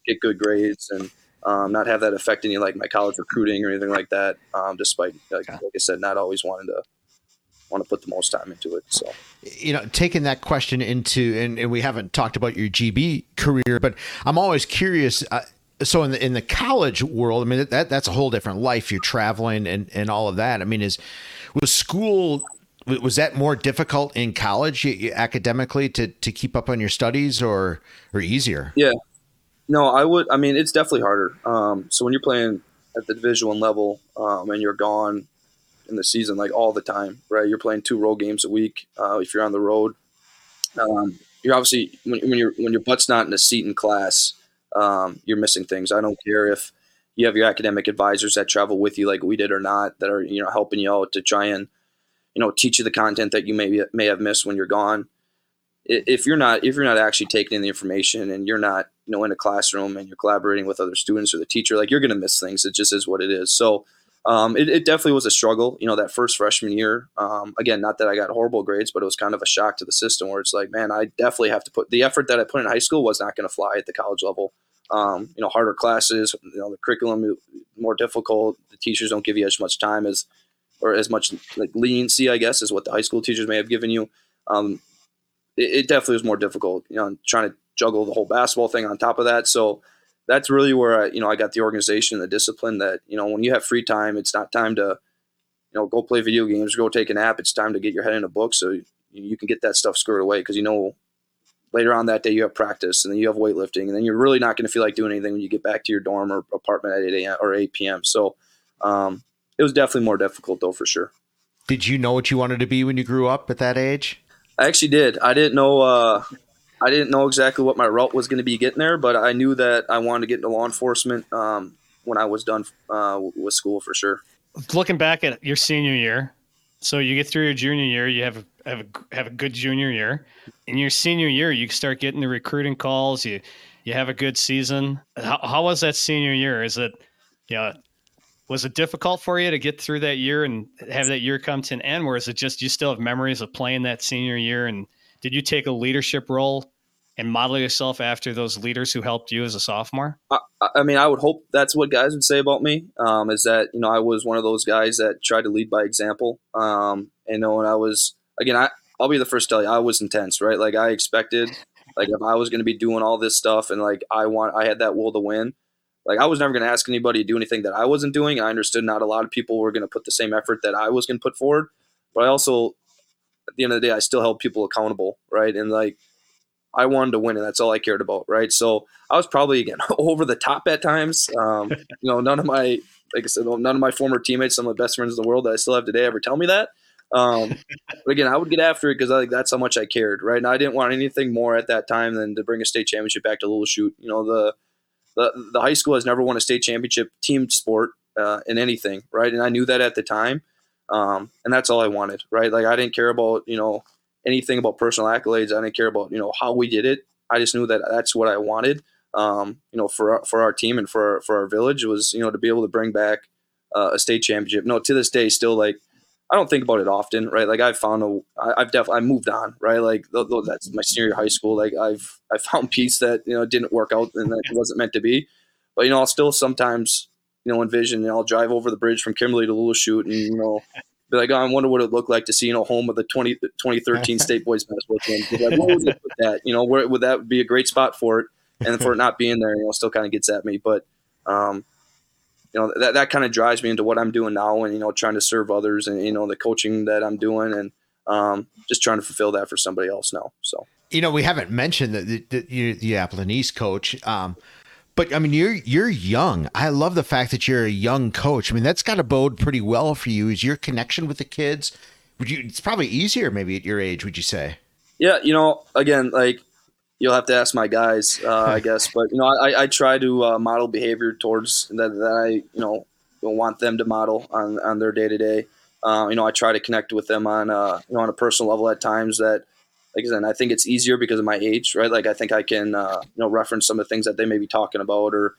get good grades and, Um, not have that affect any like my college recruiting or anything like that. Um, despite, like, like I said, not always wanting to want to put the most time into it. So, you know, taking that question into, and, and we haven't talked about your G B career, but I'm always curious. Uh, so in the in the college world, I mean that that's a whole different life. You're traveling and and all of that. I mean, is was school was that more difficult in college you, you, academically to to keep up on your studies or or easier? Yeah. No, I would. I mean, it's definitely harder. Um, so when you're playing at the Division One level um, and you're gone in the season like all the time, right? You're playing two road games a week. Uh, if you're on the road, um, you're obviously when, when you're when your butt's not in a seat in class, um, you're missing things. I don't care if you have your academic advisors that travel with you, like we did or not, that are you know helping you out to try and you know teach you the content that you may may have missed when you're gone. If you're not if you're not actually taking in the information and you're not you know in a classroom and you're collaborating with other students or the teacher, like you're going to miss things. It just is what it is. So um, it, it definitely was a struggle. You know, that first freshman year, um, again, not that I got horrible grades, but it was kind of a shock to the system where it's like, man, I definitely have to put the effort that I put in high school was not going to fly at the college level. Um, you know, harder classes, you know, the curriculum more difficult. The teachers don't give you as much time as or as much like leniency, I guess, is what the high school teachers may have given you. Um, It definitely was more difficult, you know, trying to juggle the whole basketball thing on top of that. So that's really where, I, you know, I got the organization and the discipline that, you know, when you have free time, it's not time to, you know, go play video games, or go take a nap. It's time to get your head in a book so you can get that stuff squared away because, you know, later on that day you have practice and then you have weightlifting and then you're really not going to feel like doing anything when you get back to your dorm or apartment at eight a.m. or eight p.m. So um, it was definitely more difficult though, for sure. Did you know what you wanted to be when you grew up at that age? I actually did. I didn't know. Uh, I didn't know exactly what my route was going to be getting there, but I knew that I wanted to get into law enforcement um, when I was done uh, with school for sure. Looking back at your senior year, so you get through your junior year, you have a, have a, have a good junior year. In your senior year, you start getting the recruiting calls. You you have a good season. How, how was that senior year? Is it yeah? You know, was it difficult for you to get through that year and have that year come to an end? Or is it just you still have memories of playing that senior year? And did you take a leadership role and model yourself after those leaders who helped you as a sophomore? I, I mean, I would hope that's what guys would say about me um, is that, you know, I was one of those guys that tried to lead by example. Um, and when I was, again, I, I'll be the first to tell you, I was intense, right? Like I expected, like if I was going to be doing all this stuff and like I want, I had that will to win. Like I was never going to ask anybody to do anything that I wasn't doing. I understood not a lot of people were going to put the same effort that I was going to put forward, but I also, at the end of the day, I still held people accountable. Right. And like, I wanted to win, and that's all I cared about, right? So I was probably, again, over the top at times. Um, you know, none of my, like I said, none of my former teammates, some of the best friends in the world that I still have today, ever tell me that. Um, but again, I would get after it because I think that's how much I cared, right? And I didn't want anything more at that time than to bring a state championship back to Little Chute. You know, the the, the high school has never won a state championship team sport uh, in anything, right? And I knew that at the time. Um, and that's all I wanted, right? Like, I didn't care about, you know, anything about personal accolades. I didn't care about, you know, how we did it. I just knew that that's what I wanted, um, you know, for, for our team and for, for our village was, you know, to be able to bring back uh, a state championship. No, to this day, still, like, I don't think about it often, right? Like, I've found a, I've definitely, I moved on, right? Like, th- th- that's my senior year of high school. Like, I've, I found peace that, you know, didn't work out and that wasn't meant to be, but, you know, I'll still sometimes, you know, envision, and I'll drive over the bridge from Kimberly to Little Chute and, you know, be like, oh, I wonder what it looked like to see, you know, home of the twenty thirteen State Boys basketball team. Like, what was it with that? You know, where would that be a great spot for it? And for it not being there, you know, still kind of gets at me. But, um, you know, that that kind of drives me into what I'm doing now and, you know, trying to serve others and, you know, the coaching that I'm doing and um, just trying to fulfill that for somebody else now. So, you know, we haven't mentioned the, the, the, the Appleton East coach. Um, But I mean, you're you're young. I love the fact that you're a young coach. I mean, that's got to bode pretty well for you. Is your connection with the kids? Would you? It's probably easier, maybe at your age. Would you say? Yeah, you know, again, like you'll have to ask my guys, uh, I guess. But you know, I, I try to uh, model behavior towards that, that I you know want them to model on, on their day to day. You know, I try to connect with them on uh, you know on a personal level at times that. Like I said, I think it's easier because of my age, right? Like I think I can, uh, you know, reference some of the things that they may be talking about or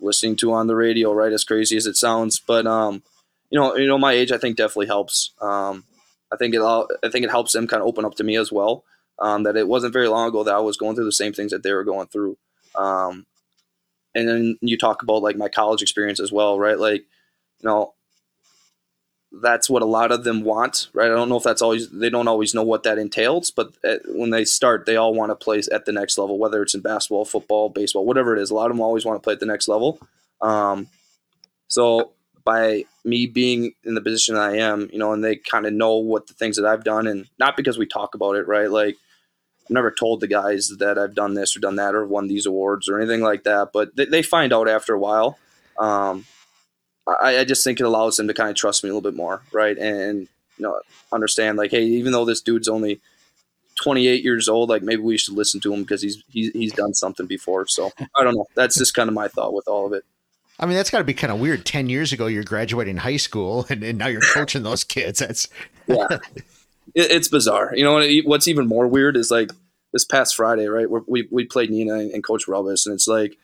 listening to on the radio, right? As crazy as it sounds, but um, you know, you know, my age I think definitely helps. Um, I think it, all, I think it helps them kind of open up to me as well. Um, that it wasn't very long ago that I was going through the same things that they were going through. Um, and then you talk about like my college experience as well, right? Like, you know. That's what a lot of them want, right? I don't know if that's always, they don't always know what that entails, but when they start, they all want to play at the next level, whether it's in basketball, football, baseball, whatever it is. A lot of them always want to play at the next level. Um, so by me being in the position I am, you know, and they kind of know what the things that I've done, and not because we talk about it, right? Like I've never told the guys that I've done this or done that or won these awards or anything like that, but they, they find out after a while. Um, I, I just think it allows them to kind of trust me a little bit more, right? And, you know, understand like, hey, even though this dude's only twenty-eight years old, like maybe we should listen to him because he's, he's, he's done something before. So I don't know. That's just kind of my thought with all of it. I mean, that's gotta be kind of weird. ten years ago, you're graduating high school and, and now you're coaching those kids. That's yeah, it, it's bizarre. You know, and what's even more weird is like this past Friday, right? We're, we, we played Nina and Coach Robbins, and it's like,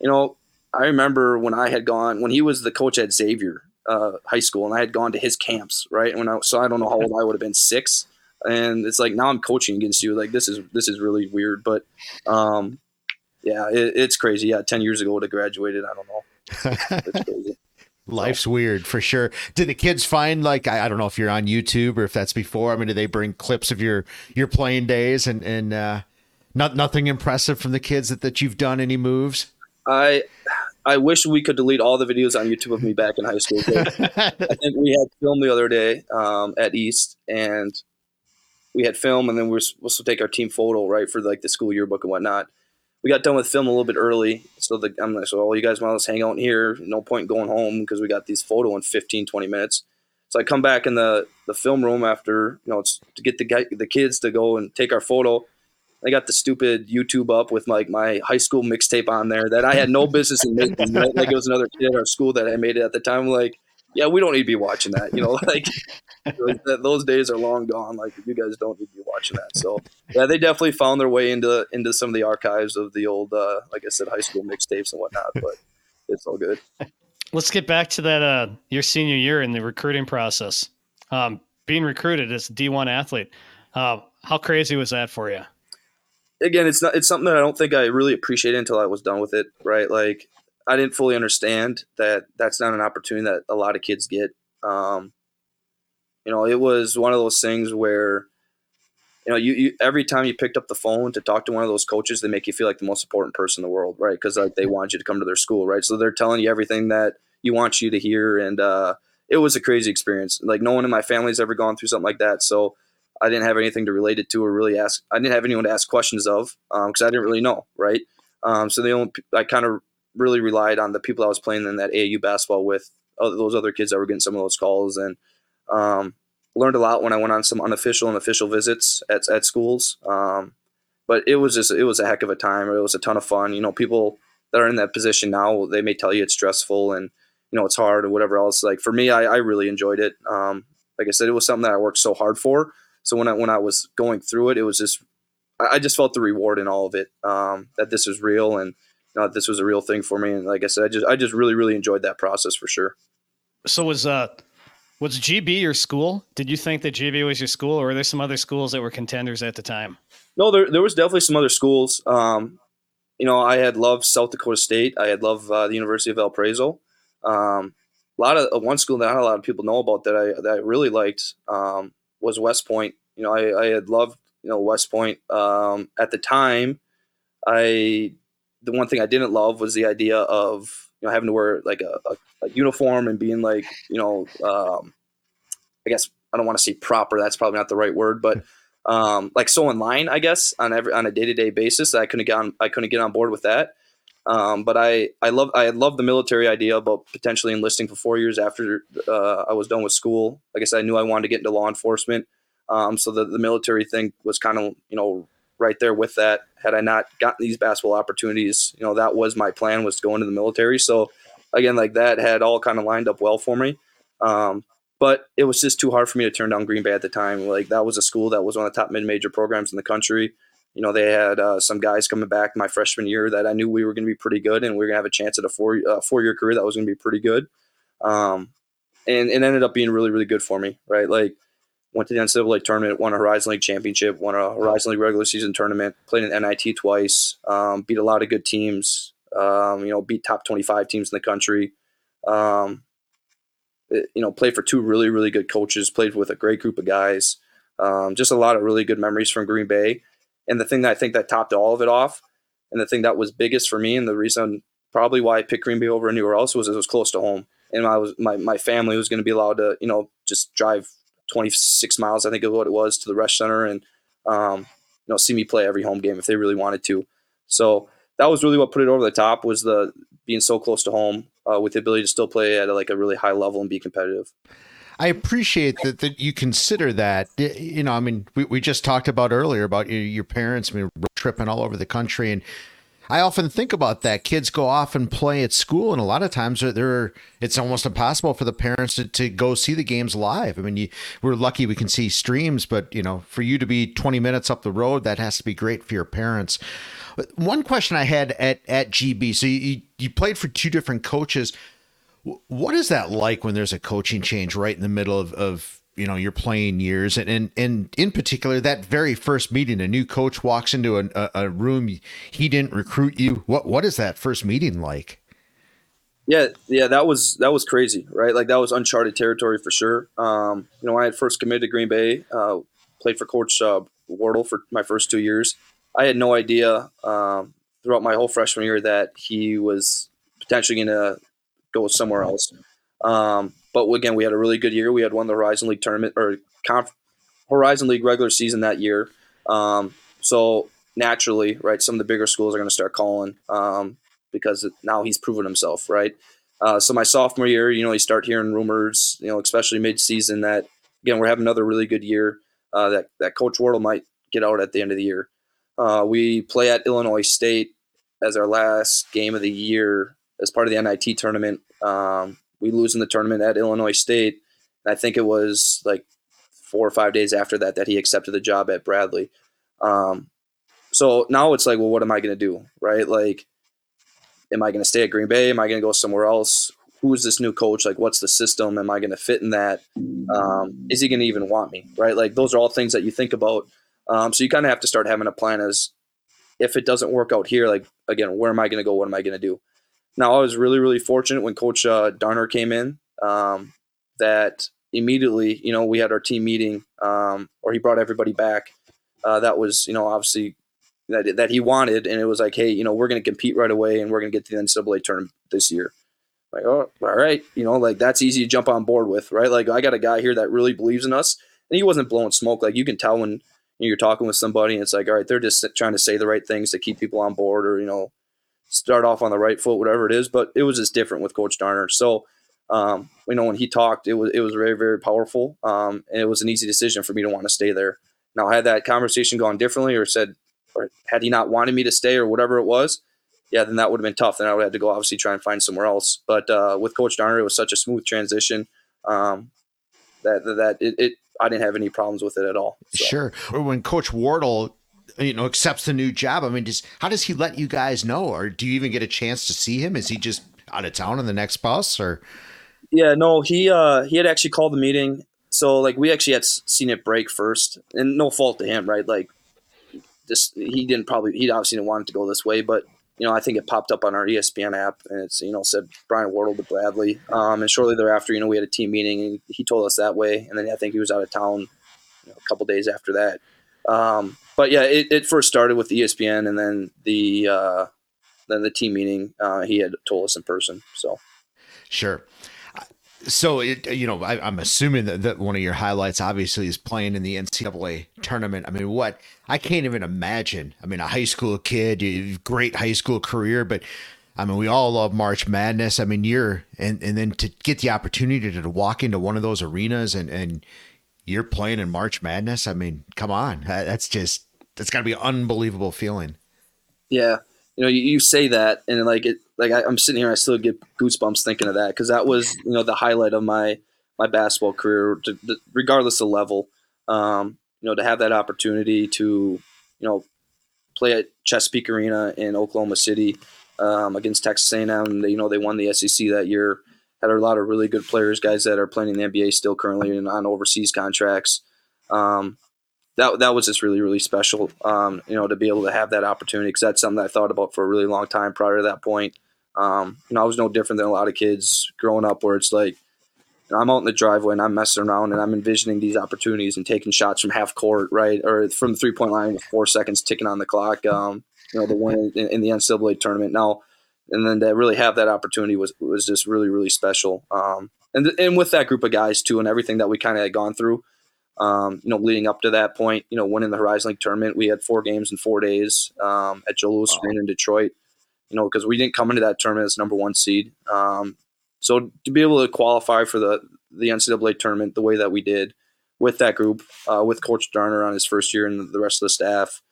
you know, I remember when I had gone, when he was the coach at Xavier uh, High School, and I had gone to his camps, right? And when I, so I don't know how old I would have been, six. And it's like now I'm coaching against you. Like this is this is really weird, but um, yeah, it, it's crazy. Yeah, ten years ago would have graduated. I don't know. It's crazy. Life's weird for sure. Do the kids find like, I, I don't know if you're on YouTube or if that's before. I mean, do they bring clips of your your playing days and and uh, not nothing impressive from the kids that, that you've done any moves? I I wish we could delete all the videos on YouTube of me back in high school. I think we had film the other day um, at East, and we had film, and then we were supposed to take our team photo, right, for like the school yearbook and whatnot. We got done with film a little bit early, so the, I'm like, so all you guys want to let's hang out here. No point going home because we got these photo in fifteen, twenty minutes. So I come back in the, the film room after, you know, it's to get the the kids to go and take our photo. I got the stupid YouTube up with like my high school mixtape on there that I had no business in making. Right? Like it was another kid at our school that I made it at the time. Like, yeah, we don't need to be watching that. You know, like those days are long gone. Like you guys don't need to be watching that. So yeah, they definitely found their way into, into some of the archives of the old, uh, like I said, high school mixtapes and whatnot, but it's all good. Let's get back to that. Uh, your senior year in the recruiting process, um, being recruited as a D one athlete. Uh, how crazy was that for you? Again, it's not, it's something that I don't think I really appreciated until I was done with it, right? Like I didn't fully understand that that's not an opportunity that a lot of kids get. Um, you know, it was one of those things where, you know, you, you every time you picked up the phone to talk to one of those coaches, they make you feel like the most important person in the world, right? Because like they want you to come to their school, right? So they're telling you everything that you want you to hear, and uh, it was a crazy experience. Like no one in my family's ever gone through something like that, so I didn't have anything to relate it to or really ask. I didn't have anyone to ask questions of because um, I didn't really know, right? Um, so the only I kind of really relied on the people I was playing in that A A U basketball with, uh, those other kids that were getting some of those calls, and um, learned a lot when I went on some unofficial and official visits at at schools. Um, but it was just it was a heck of a time. It was a ton of fun. You know, people that are in that position now, they may tell you it's stressful and you know it's hard or whatever else. Like for me, I, I really enjoyed it. Um, like I said, it was something that I worked so hard for. So when I when I was going through it, it was just I just felt the reward in all of it. Um, that this was real and you know, this was a real thing for me. And like I said, I just I just really really enjoyed that process for sure. So was uh was G B your school? Did you think that G B was your school, or were there some other schools that were contenders at the time? No, there there was definitely some other schools. Um, you know, I had loved South Dakota State. I had loved uh, the University of El Paso. Um, a lot of uh, one school that not a lot of people know about that I that I really liked um, was West Point. You know, I, I had loved you know West Point um, at the time. I the one thing I didn't love was the idea of you know having to wear like a, a, a uniform and being like you know um, I guess I don't want to say proper. That's probably not the right word, but um, like so in line, I guess on every on a day to day basis, I couldn't get on, I couldn't get on board with that. Um, but I, I love, I love the military idea about potentially enlisting for four years after, uh, I was done with school. Like I said, I knew I wanted to get into law enforcement. Um, so the, the military thing was kind of, you know, right there with that. Had I not gotten these basketball opportunities, you know, that was my plan, was to go into the military. So again, like that had all kind of lined up well for me. Um, but it was just too hard for me to turn down Green Bay at the time. Like that was a school that was one of the top mid-major programs in the country. You know, they had uh, some guys coming back my freshman year that I knew we were going to be pretty good and we were going to have a chance at a four, uh, four-year career that was going to be pretty good. Um, and it ended up being really, really good for me, right? Like, went to the N C double A tournament, won a Horizon League championship, won a Horizon League regular season tournament, played in N I T twice, um, beat a lot of good teams, um, you know, beat top twenty-five teams in the country. Um, it, you know, played for two really, really good coaches, played with a great group of guys. Um, just a lot of really good memories from Green Bay. And the thing that I think that topped all of it off, and the thing that was biggest for me, and the reason probably why I picked Green Bay over anywhere else, was it was close to home. And I was my, my family was going to be allowed to, you know, just drive twenty-six miles, I think is what it was, to the rec center and, um, you know, see me play every home game if they really wanted to. So that was really what put it over the top, was the being so close to home uh, with the ability to still play at a, like a really high level and be competitive. I appreciate that, that you consider that. You know, I mean, we, we just talked about earlier about your, your parents, I mean, tripping all over the country. And I often think about that. Kids go off and play at school, and a lot of times they're, it's almost impossible for the parents to, to go see the games live. I mean, you, we're lucky we can see streams, but, you know, for you to be twenty minutes up the road, that has to be great for your parents. One question I had at, at G B, so you, you played for two different coaches. What is that like when there's a coaching change right in the middle of, of you know, your playing years, and, and, and in particular, that very first meeting, a new coach walks into a, a room, he didn't recruit you. What, what is that first meeting like? Yeah. Yeah. That was, that was crazy, right? Like that was uncharted territory for sure. Um, you know, I had first committed to Green Bay, uh, played for Coach uh, Wardle for my first two years. I had no idea um, throughout my whole freshman year that he was potentially going to go somewhere else. Um, but again, we had a really good year. We had won the Horizon League tournament or conf- Horizon League regular season that year. Um, so naturally, right, some of the bigger schools are going to start calling um, because now he's proven himself, right? Uh, so my sophomore year, you know, you start hearing rumors, you know, especially mid-season that, again, we're having another really good year uh, that, that Coach Wardle might get out at the end of the year. Uh, we play at Illinois State as our last game of the year as part of the N I T tournament. Um, we lose in the tournament at Illinois State. And I think it was like four or five days after that, that he accepted the job at Bradley. Um, so now it's like, well, what am I going to do? Right? Like, am I going to stay at Green Bay? Am I going to go somewhere else? Who's this new coach? Like, what's the system? Am I going to fit in that? Um, is he going to even want me? Right? Like, those are all things that you think about. Um, so you kind of have to start having a plan as if it doesn't work out here, like, again, where am I going to go? What am I going to do? Now, I was really, really fortunate when Coach uh, Darner came in um, that immediately, you know, we had our team meeting um, or he brought everybody back. Uh, that was, you know, obviously that that he wanted. And it was like, hey, you know, we're going to compete right away and we're going to get to the N C double A tournament this year. Like, oh, all right. You know, like that's easy to jump on board with, right? Like I got a guy here that really believes in us and he wasn't blowing smoke. Like, you can tell when you're talking with somebody and it's like, all right, they're just trying to say the right things to keep people on board, or, you know, start off on the right foot, whatever it is. But it was just different with Coach Darner. So, um, you know, when he talked, it was, it was very, very powerful. Um, and it was an easy decision for me to want to stay there. Now, had that conversation gone differently, or said, or had he not wanted me to stay, or whatever it was, yeah, then that would have been tough. Then I would have had to go obviously try and find somewhere else. But uh, with Coach Darner, it was such a smooth transition um, that that it, it I didn't have any problems with it at all. So. Sure. When Coach Wardle, you know, accepts the new job, I mean, just how does he let you guys know, or do you even get a chance to see him? Is he just out of town on the next bus, or? Yeah, no, he uh, he had actually called the meeting. So, like, we actually had seen it break first, and no fault to him, right? Like, this, he didn't probably, he obviously didn't want it to go this way, but, you know, I think it popped up on our E S P N app, and it's, you know, said Brian Wardle to Bradley. Um, and shortly thereafter, you know, we had a team meeting, and he told us that way. And then I think he was out of town, you know, a couple days after that. Um, but yeah, it, it first started with the E S P N, and then the, uh, then the team meeting, uh, he had told us in person. So. Sure. So, it, you know, I, I'm assuming that, that one of your highlights obviously is playing in the N C double A tournament. I mean, what? I can't even imagine. I mean, a high school kid, great high school career, but I mean, we all love March Madness. I mean, you're, and, and then to get the opportunity to, to walk into one of those arenas and, and you're playing in March Madness. I mean, come on. That's just, that's gotta be an unbelievable feeling. Yeah. You know, you, you say that, and like it, Like I, I'm sitting here, I still get goosebumps thinking of that, because that was, you know, the highlight of my my basketball career, to, to, regardless of level. Um, you know, to have that opportunity to, you know, play at Chesapeake Arena in Oklahoma City um, against Texas A and M. And they, you know, they won the S E C that year. Had a lot of really good players, guys that are playing in the N B A still currently and on overseas contracts. Um, that that was just really, really special. Um, you know, to be able to have that opportunity, because that's something that I thought about for a really long time prior to that point. Um, you know, I was no different than a lot of kids growing up, where it's like, you know, I'm out in the driveway and I'm messing around and I'm envisioning these opportunities and taking shots from half court, right, or from the three point line with four seconds ticking on the clock. Um, you know, the one in, in the N C double A tournament now, and then to really have that opportunity was was just really, really special. Um, and th- and with that group of guys too, and everything that we kind of had gone through, um, you know, leading up to that point, you know, winning the Horizon League tournament, we had four games in four days um, at Joe Louis Arena in Detroit. You know, because we didn't come into that tournament as number one seed. Um, so to be able to qualify for the, the N C double A tournament the way that we did with that group, uh, with Coach Darner on his first year and the rest of the staff,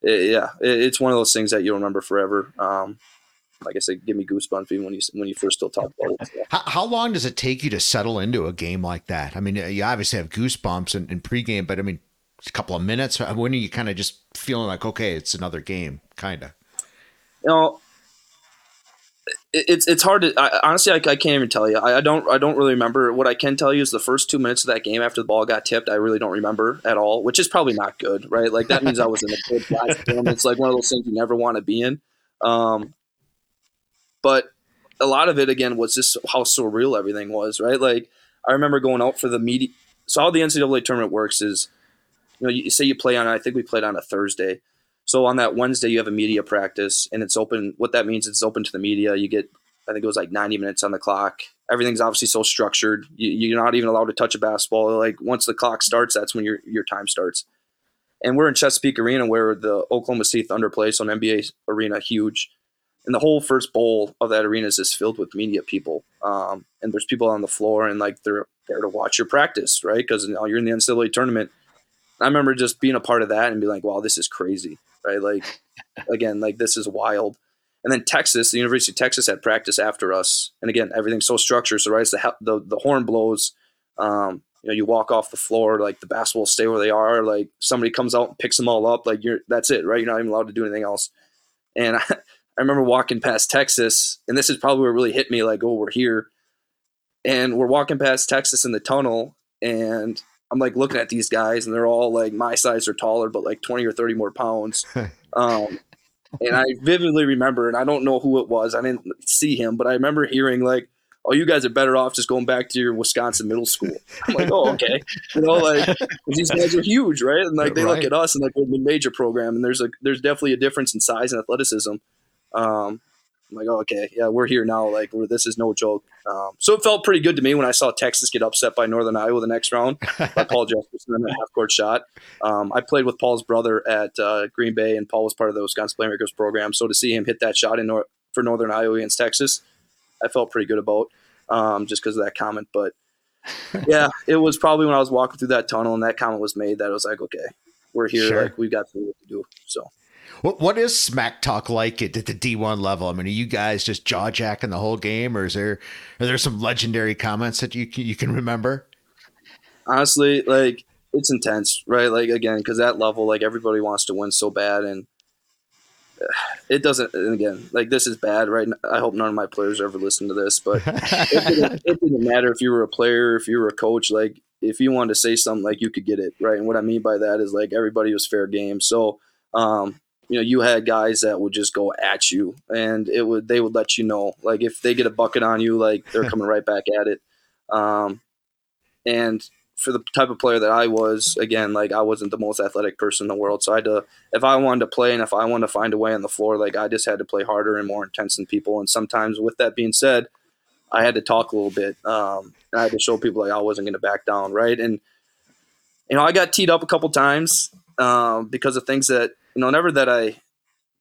it, yeah, it, it's one of those things that you'll remember forever. Um, like I said, give me goosebumps even when you when you first still talk about it. Yeah. How, how long does it take you to settle into a game like that? I mean, you obviously have goosebumps in, in pregame, but I mean, it's a couple of minutes. When are you kind of just feeling like, okay, it's another game, kind of? You know, It's it's hard to I, honestly I, I can't even tell you I, I don't I don't really remember. What I can tell you is the first two minutes of that game after the ball got tipped, I really don't remember at all, which is probably not good, right? Like, that means I was in a good platform. It's like one of those things you never want to be in. Um, but a lot of it again was just how surreal everything was, right? Like, I remember going out for the media. So how the N C double A tournament works is, you know, you say you play on, I think we played on a Thursday. So on that Wednesday, you have a media practice, and it's open. What that means is it's open to the media. You get, I think it was like ninety minutes on the clock. Everything's obviously so structured. You, you're not even allowed to touch a basketball. Like, once the clock starts, that's when your your time starts. And we're in Chesapeake Arena, where the Oklahoma City Thunder play, so an N B A arena, huge. And the whole first bowl of that arena is just filled with media people. Um, and there's people on the floor, and like they're there to watch your practice, right? Because now you're in the N C double A tournament. I remember just being a part of that and be like, wow, this is crazy, right? Like, again, like, this is wild. And then Texas, the University of Texas had practice after us. And again, everything's so structured. So right as the, the, the horn blows, um, you know, you walk off the floor, like the basketballs stay where they are. Like, somebody comes out and picks them all up. Like, you're, that's it, right? You're not even allowed to do anything else. And I, I remember walking past Texas, and this is probably where it really hit me, like, oh, we're here. And we're walking past Texas in the tunnel, and I'm like looking at these guys, and they're all like my size or taller, but like twenty or thirty more pounds. Um, and I vividly remember, and I don't know who it was. I didn't see him, but I remember hearing like, oh, you guys are better off just going back to your Wisconsin middle school. I'm like, oh, okay. You know, like, these guys are huge, right? And like, they right. look at us and like, we're a major program, and there's a, there's definitely a difference in size and athleticism. Um, I'm like, oh, okay, yeah, we're here now. Like, we're, this is no joke. Um, so it felt pretty good to me when I saw Texas get upset by Northern Iowa the next round by Paul Jefferson and a half-court shot. Um, I played with Paul's brother at uh, Green Bay, and Paul was part of the Wisconsin Playmakers program. So to see him hit that shot in Nor- for Northern Iowa against Texas, I felt pretty good about um, just because of that comment. But, yeah, it was probably when I was walking through that tunnel and that comment was made that I was like, okay, we're here. Sure. Like, we've got to do. So. What What is smack talk like at the D one level? I mean, are you guys just jaw jacking the whole game, or is there are there some legendary comments that you can, you can remember? Honestly, like, it's intense, right? Like, again, because that level, like, everybody wants to win so bad, and it doesn't. And again, like, this is bad, right? I hope none of my players ever listen to this, but it, didn't, it didn't matter if you were a player, if you were a coach. Like, if you wanted to say something, like, you could get it, right? And what I mean by that is, like, everybody was fair game. So, um. you know, you had guys that would just go at you, and it would, they would let you know, like, if they get a bucket on you, like, they're coming right back at it. Um, and for the type of player that I was, again, like, I wasn't the most athletic person in the world. So I had to, if I wanted to play and if I wanted to find a way on the floor, like, I just had to play harder and more intense than people. And sometimes with that being said, I had to talk a little bit. Um, I had to show people, like, I wasn't going to back down. Right. And, you know, I got teed up a couple times um, because of things that, you know, never that I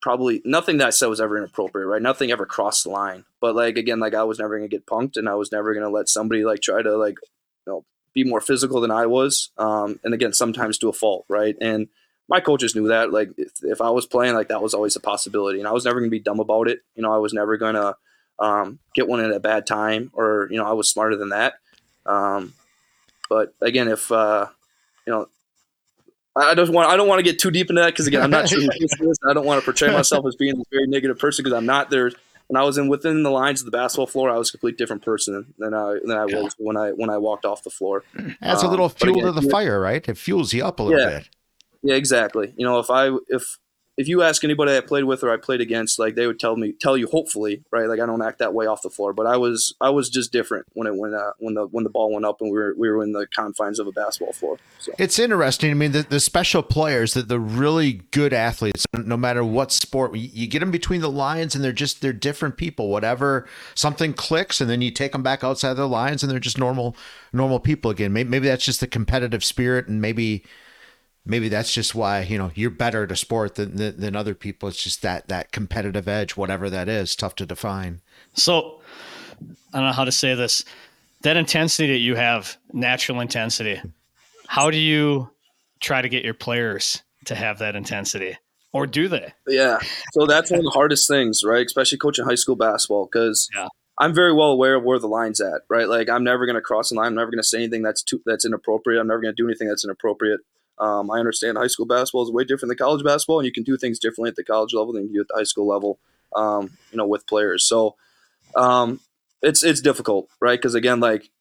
probably – nothing that I said was ever inappropriate, right? Nothing ever crossed the line. But, like, again, like, I was never going to get punked, and I was never going to let somebody, like, try to, like, you know, be more physical than I was. Um, and, again, sometimes to a fault, right? And my coaches knew that. Like, if, if I was playing, like, that was always a possibility. And I was never going to be dumb about it. You know, I was never going to um, get one at a bad time, or, you know, I was smarter than that. Um, but, again, if, uh, you know – I don't want. I don't want to get too deep into that because, again, I'm not sure. I don't want to portray myself as being this very negative person because I'm not. There. When I was in within the lines of the basketball floor, I was a complete different person than I than I yeah. was when I when I walked off the floor. That's um, a little fuel again, to the fire, right? It fuels you up a little yeah. bit. Yeah, exactly. You know, if I if if you ask anybody I played with or I played against, like, they would tell me tell you hopefully, right? Like, I don't act that way off the floor, but I was I was just different when it went uh, when the when the ball went up and we were we were in the confines of a basketball floor. So. It's interesting. I mean, the, the special players, that the really good athletes, no matter what sport, you, you get them between the lines and they're just they're different people. Whatever, something clicks, and then you take them back outside the lines and they're just normal normal people again. Maybe, maybe that's just the competitive spirit, and maybe. Maybe that's just why, you know, you're better at a sport than, than than other people. It's just that that competitive edge, whatever that is, tough to define. So I don't know how to say this. That intensity that you have, natural intensity, how do you try to get your players to have that intensity? Or do they? Yeah. So that's one of the hardest things, right? Especially coaching high school basketball, because yeah. I'm very well aware of where the line's at, right? Like, I'm never going to cross the line. I'm never going to say anything that's too, that's inappropriate. I'm never going to do anything that's inappropriate. Um, I understand high school basketball is way different than college basketball, and you can do things differently at the college level than you do at the high school level, um, you know, with players. So um, it's it's difficult, right? Because, again, like,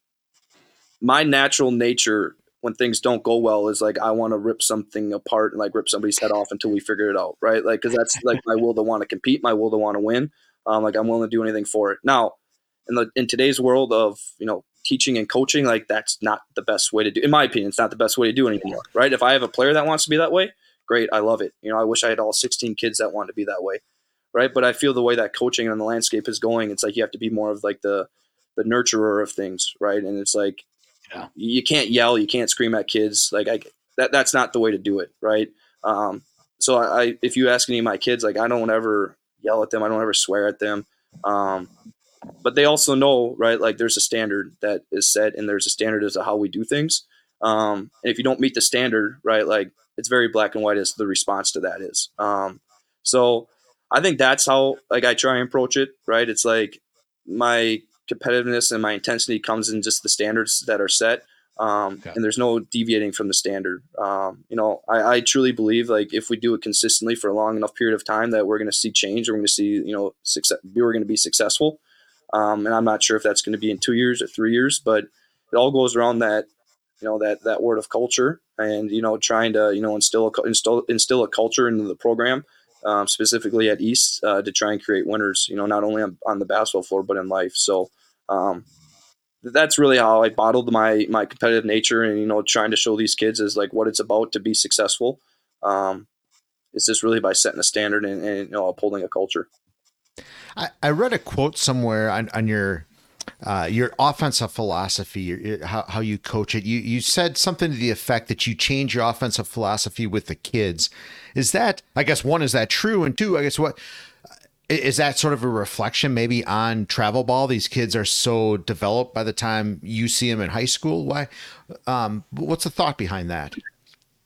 my natural nature when things don't go well is, like, I want to rip something apart and, like, rip somebody's head off until we figure it out, right? Like, because that's, like, my will to want to compete, my will to want to win. Um, like, I'm willing to do anything for it. Now, in the in today's world of, you know, teaching and coaching, like, that's not the best way to do, in my opinion, it's not the best way to do anymore, right? If I have a player that wants to be that way, great, I love it. You know, I wish I had all sixteen kids that wanted to be that way, right? But I feel the way that coaching and the landscape is going, it's like you have to be more of, like, the the nurturer of things, right? And it's like, yeah. you can't yell, you can't scream at kids, like, I that that's not the way to do it, right? Um, so I, I if you ask any of my kids, like, I don't ever yell at them, I don't ever swear at them. Um, But they also know, right, like, there's a standard that is set, and there's a standard as to how we do things. Um, and if you don't meet the standard, right, like, it's very black and white as the response to that is. Um, so I think that's how, like, I try and approach it, right? It's like my competitiveness and my intensity comes in just the standards that are set, um, okay. and there's no deviating from the standard. Um, you know, I, I truly believe, like, if we do it consistently for a long enough period of time, that we're going to see change, or we're going to see, you know, success, we're going to be successful. Um, and I'm not sure if that's going to be in two years or three years, but it all goes around that, you know, that, that word of culture and, you know, trying to, you know, instill, a, instill, instill a culture into the program, um, specifically at East, uh, to try and create winners, you know, not only on, on the basketball floor, but in life. So, um, that's really how I bottled my, my competitive nature and, you know, trying to show these kids is like what it's about to be successful. Um, it's just really by setting a standard and, and you know, upholding a culture. I, I read a quote somewhere on, on your uh, your offensive philosophy, your, how, how you coach it. You you said something to the effect that you change your offensive philosophy with the kids. Is that, I guess, one, is that true? And two, I guess, what is that sort of a reflection maybe on travel ball? These kids are so developed by the time you see them in high school. Why? Um, what's the thought behind that?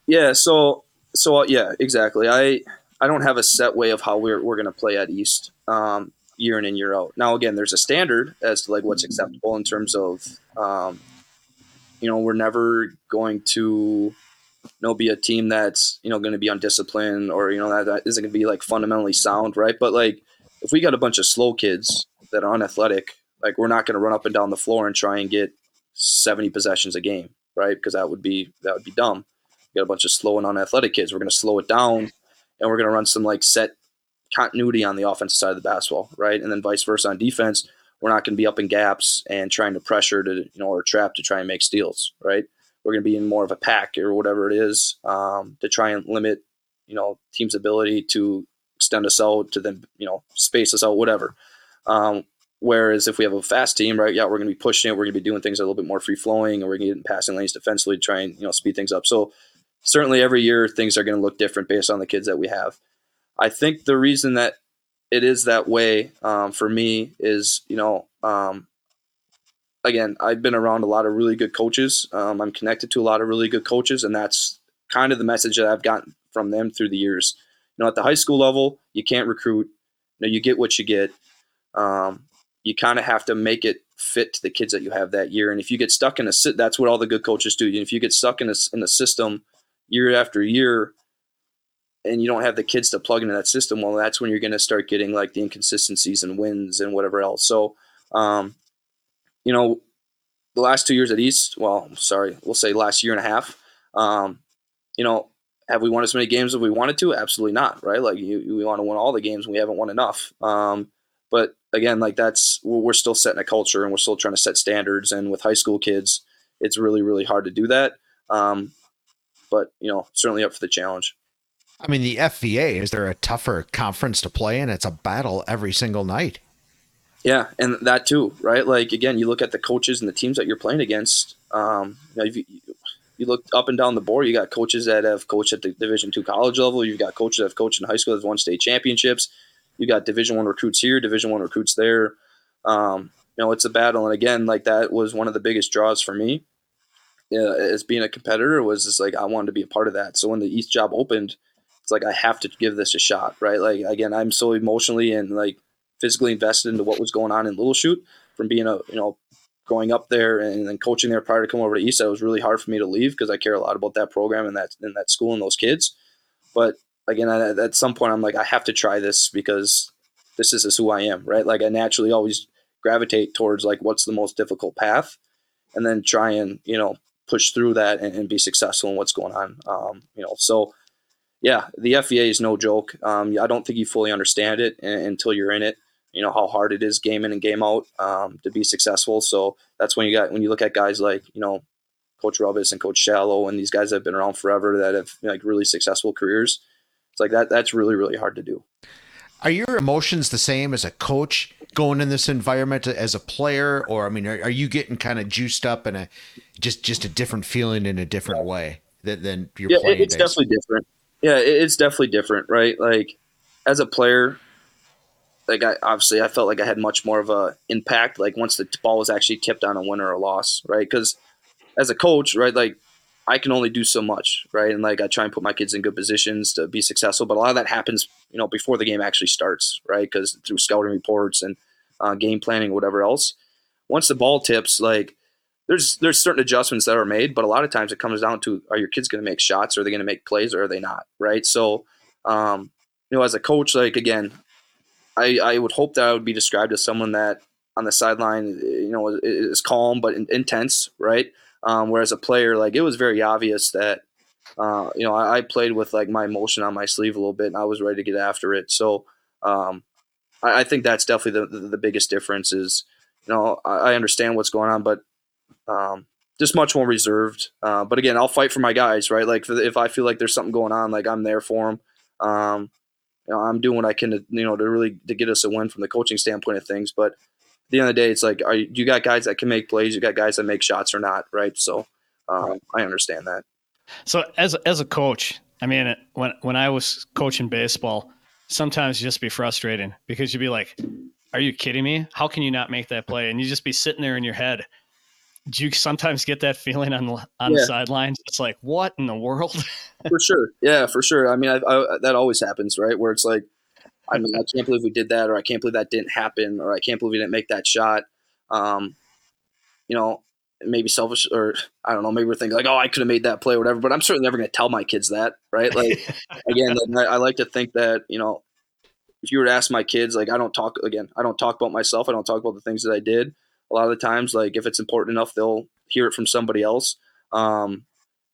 Yeah, so so yeah, exactly. I I don't have a set way of how we're we're going to play at East um, year in and year out. Now, again, there's a standard as to like what's acceptable in terms of, um, you know, we're never going to, you know, be a team that's, you know, going to be undisciplined or, you know, that, that isn't going to be like fundamentally sound, right? But like if we got a bunch of slow kids that are unathletic, like we're not going to run up and down the floor and try and get seventy possessions a game, right? Because that would be that would be dumb. We got a bunch of slow and unathletic kids. We're going to slow it down. And we're going to run some like set continuity on the offensive side of the basketball, right? And then vice versa on defense, we're not going to be up in gaps and trying to pressure to, you know, or trap to try and make steals, right? We're going to be in more of a pack or whatever it is um, to try and limit, you know, team's ability to extend us out, to then, you know, space us out, whatever. Um, whereas if we have a fast team, right, yeah, we're going to be pushing it. We're going to be doing things a little bit more free flowing, and we're going to get in passing lanes defensively to try and, you know, speed things up. So, certainly every year things are going to look different based on the kids that we have. I think the reason that it is that way um, for me is, you know, um, again, I've been around a lot of really good coaches. Um, I'm connected to a lot of really good coaches, and that's kind of the message that I've gotten from them through the years. You know, at the high school level, you can't recruit. You know, you get what you get. Um, you kind of have to make it fit to the kids that you have that year. And if you get stuck in a sit, that's what all the good coaches do. And if you get stuck in a, in a system year after year, and you don't have the kids to plug into that system, well, that's when you're going to start getting like the inconsistencies and wins and whatever else. So, um, you know, the last two years at East, well, sorry, we'll say last year and a half, um, you know, have we won as many games as we wanted to? Absolutely not, right? Like you, we want to win all the games, and we haven't won enough. Um, but again, like that's, we're still setting a culture, and we're still trying to set standards. And with high school kids, it's really, really hard to do that. Um, But, you know, certainly up for the challenge. I mean, the F V A, is there a tougher conference to play in? It's a battle every single night. Yeah, and that too, right? Like, again, you look at the coaches and the teams that you're playing against. Um, you know, if you, you look up and down the board, you got coaches that have coached at the Division two college level. You've got coaches that have coached in high school that have won state championships. You got Division one recruits here, Division one recruits there. Um, you know, it's a battle. And, again, like that was one of the biggest draws for me. Yeah, as being a competitor was just like I wanted to be a part of that. So when the East job opened, it's like I have to give this a shot, right? Like again, I'm so emotionally and like physically invested into what was going on in Little Chute from being a you know going up there and then coaching there prior to coming over to East. It was really hard for me to leave because I care a lot about that program and that and that school and those kids. But again, I, at some point, I'm like I have to try this because this is, this is who I am, right? Like I naturally always gravitate towards like what's the most difficult path, and then try and you know. push through that and, and be successful in what's going on. Um, you know, so yeah, the F V A is no joke. Um, I don't think you fully understand it and, until you're in it, you know, how hard it is game in and game out um, to be successful. So that's when you got, when you look at guys like, you know, Coach Robbins and Coach Shallow and these guys that have been around forever that have like really successful careers. It's like that, that's really, really hard to do. Are your emotions the same as a coach going in this environment as a player? Or, I mean, are, are you getting kind of juiced up in a just, just a different feeling in a different way than, than your yeah, playing days? It's definitely different. Yeah, it's definitely different, right? Like, as a player, like, I obviously I felt like I had much more of a impact, like, once the ball was actually tipped on a win or a loss, right? Because as a coach, right, like, I can only do so much, right? And like I try and put my kids in good positions to be successful, but a lot of that happens, you know, before the game actually starts, right? Because through scouting reports and uh, game planning, whatever else. Once the ball tips, like there's there's certain adjustments that are made, but a lot of times it comes down to are your kids going to make shots, or are they going to make plays, or are they not, right? So, um, you know, as a coach, like again, I I would hope that I would be described as someone that on the sideline, you know, is calm but in, intense, right? Um, whereas a player, like it was very obvious that, uh, you know, I, I played with like my emotion on my sleeve a little bit, and I was ready to get after it. So um, I, I think that's definitely the, the, the biggest difference is, you know, I, I understand what's going on, but um, just much more reserved. Uh, but again, I'll fight for my guys, right? Like for the, if I feel like there's something going on, like I'm there for them. Um, I'm doing what I can to, you know, to really to get us a win from the coaching standpoint of things. But at the end of the day, it's like, are you, you got guys that can make plays, you got guys that make shots or not, right? So um, right. I understand that. So as as a coach, I mean, when when I was coaching baseball, sometimes just be frustrating because you'd be like, "Are you kidding me? How can you not make that play?" And you just be sitting there in your head. Do you sometimes get that feeling on the, on yeah. the sidelines? It's like, what in the world? For sure. Yeah, for sure. I mean, I, I, that always happens, right? Where it's like, I mean, I can't believe we did that, or I can't believe that didn't happen, or I can't believe we didn't make that shot. Um, you know, maybe selfish, or I don't know, maybe we're thinking like, oh, I could have made that play or whatever, but I'm certainly never going to tell my kids that, right? Like, again, I, I like to think that, you know, if you were to ask my kids, like, I don't talk, again, I don't talk about myself. I don't talk about the things that I did. A lot of the times, like, if it's important enough, they'll hear it from somebody else. Um,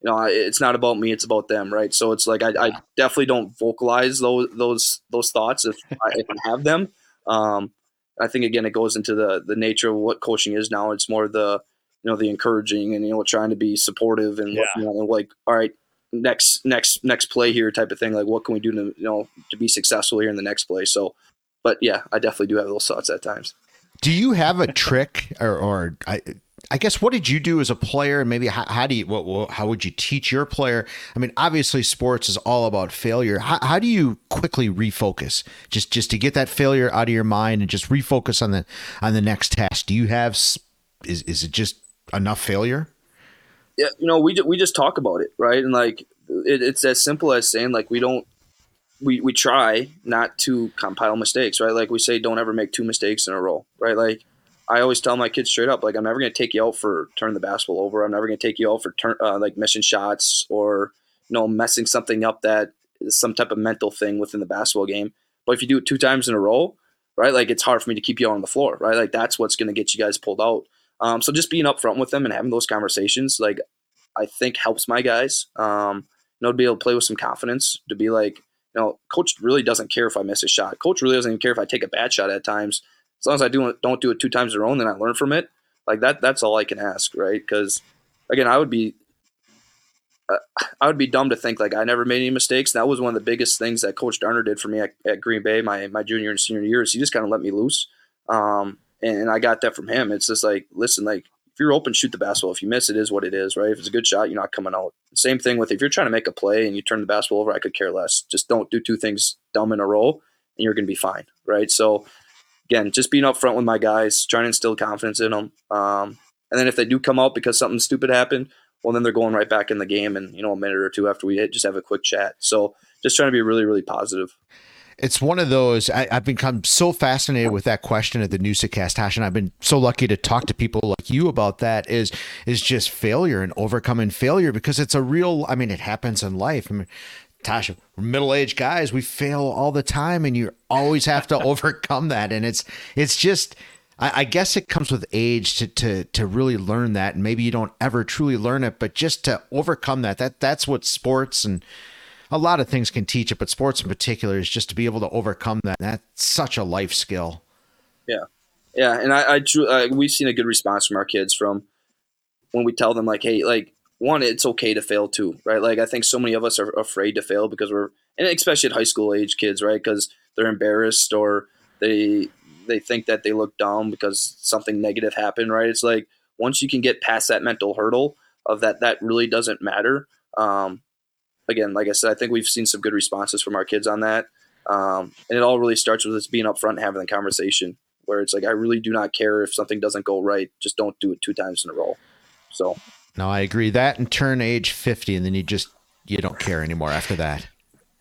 you know, I, it's not about me, it's about them, right? So it's like I, yeah. I definitely don't vocalize those those those thoughts if I, if I have them. Um, I think, again, it goes into the the nature of what coaching is now. It's more the, you know, the encouraging and, you know, trying to be supportive and, yeah. you know, like, all right, next next next play here type of thing. Like, what can we do to, you know, to be successful here in the next play? So, but, yeah, I definitely do have those thoughts at times. Do you have a trick, or, or I, I guess, what did you do as a player? And maybe how, how do you, what, how would you teach your player? I mean, obviously sports is all about failure. How, how do you quickly refocus just, just to get that failure out of your mind and just refocus on the, on the next task? Do you have, is, is it just enough failure? Yeah. You know, we, we just talk about it. Right. And like, it, it's as simple as saying, like, we don't, we, we try not to compile mistakes, right? Like we say, don't ever make two mistakes in a row, right? Like I always tell my kids straight up, like, I'm never going to take you out for turning the basketball over. I'm never going to take you out for turn, uh, like missing shots or, you know, messing something up that is some type of mental thing within the basketball game. But if you do it two times in a row, right? Like it's hard for me to keep you on the floor, right? Like that's what's going to get you guys pulled out. Um, so just being upfront with them and having those conversations, like I think helps my guys, um, you know, to be able to play with some confidence, to be like, you know, coach really doesn't care if I miss a shot. Coach really doesn't even care if I take a bad shot at times. As long as I do, don't do it two times in a row and then I learn from it, like that, that's all I can ask, right? Because, again, I would be uh, I would be dumb to think, like, I never made any mistakes. That was one of the biggest things that Coach Darner did for me at, at Green Bay my, my junior and senior years. He just kind of let me loose, um, and, and I got that from him. It's just like, listen, like, if you're open, shoot the basketball. If you miss, it is what it is, right? If it's a good shot, you're not coming out. Same thing with if you're trying to make a play and you turn the basketball over, I could care less. Just don't do two things dumb in a row and you're going to be fine, right? So, again, just being upfront with my guys, trying to instill confidence in them. Um, and then if they do come out because something stupid happened, well, then they're going right back in the game and, you know, a minute or two after we hit, just have a quick chat. So just trying to be really, really positive. It's one of those, I, I've become so fascinated with that question at the NoosaCast, Hash, and I've been so lucky to talk to people like you about that, is is just failure and overcoming failure, because it's a real, I mean, it happens in life. I mean, Tasha, middle-aged guys, we fail all the time, and you always have to overcome that. And it's it's just, I, I guess it comes with age to, to to really learn that, and maybe you don't ever truly learn it, but just to overcome that, that that's what sports and a lot of things can teach it, but sports in particular is just to be able to overcome that. That's such a life skill. Yeah. Yeah. And I, I, I, we've seen a good response from our kids from when we tell them like, hey, like one, it's okay to fail too, right? Like I think so many of us are afraid to fail because we're, and especially at high school age kids, right? Cause they're embarrassed or they, they think that they look dumb because something negative happened, right? It's like, once you can get past that mental hurdle of that, that really doesn't matter. Um, Again, like I said, I think we've seen some good responses from our kids on that. Um, and it all really starts with us being upfront and having the conversation where it's like, I really do not care if something doesn't go right. Just don't do it two times in a row. So. No, I agree. That and turn age fifty and then you just, you don't care anymore after that.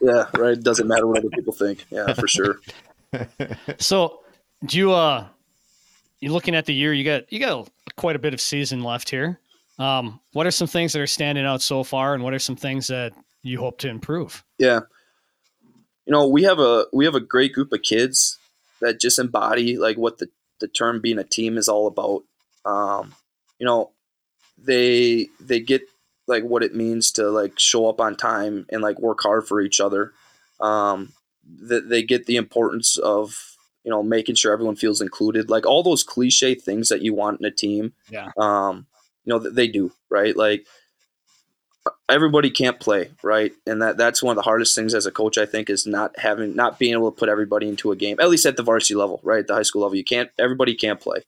Yeah, right. It doesn't matter what other people think. Yeah, for sure. So do you, uh, you're looking at the year, you got, you got quite a bit of season left here. Um, what are some things that are standing out so far and what are some things that you hope to improve? Yeah. You know, we have a, we have a great group of kids that just embody like what the, the term being a team is all about. Um, you know, they, they get like what it means to like show up on time and like work hard for each other. Um, that they get the importance of, you know, making sure everyone feels included, like all those cliche things that you want in a team. Yeah. Um, you know, they do, right? Like, everybody can't play, right? And that, that's one of the hardest things as a coach, I think, is not having, not being able to put everybody into a game, at least at the varsity level, right? At the high school level, you can't, everybody can't play.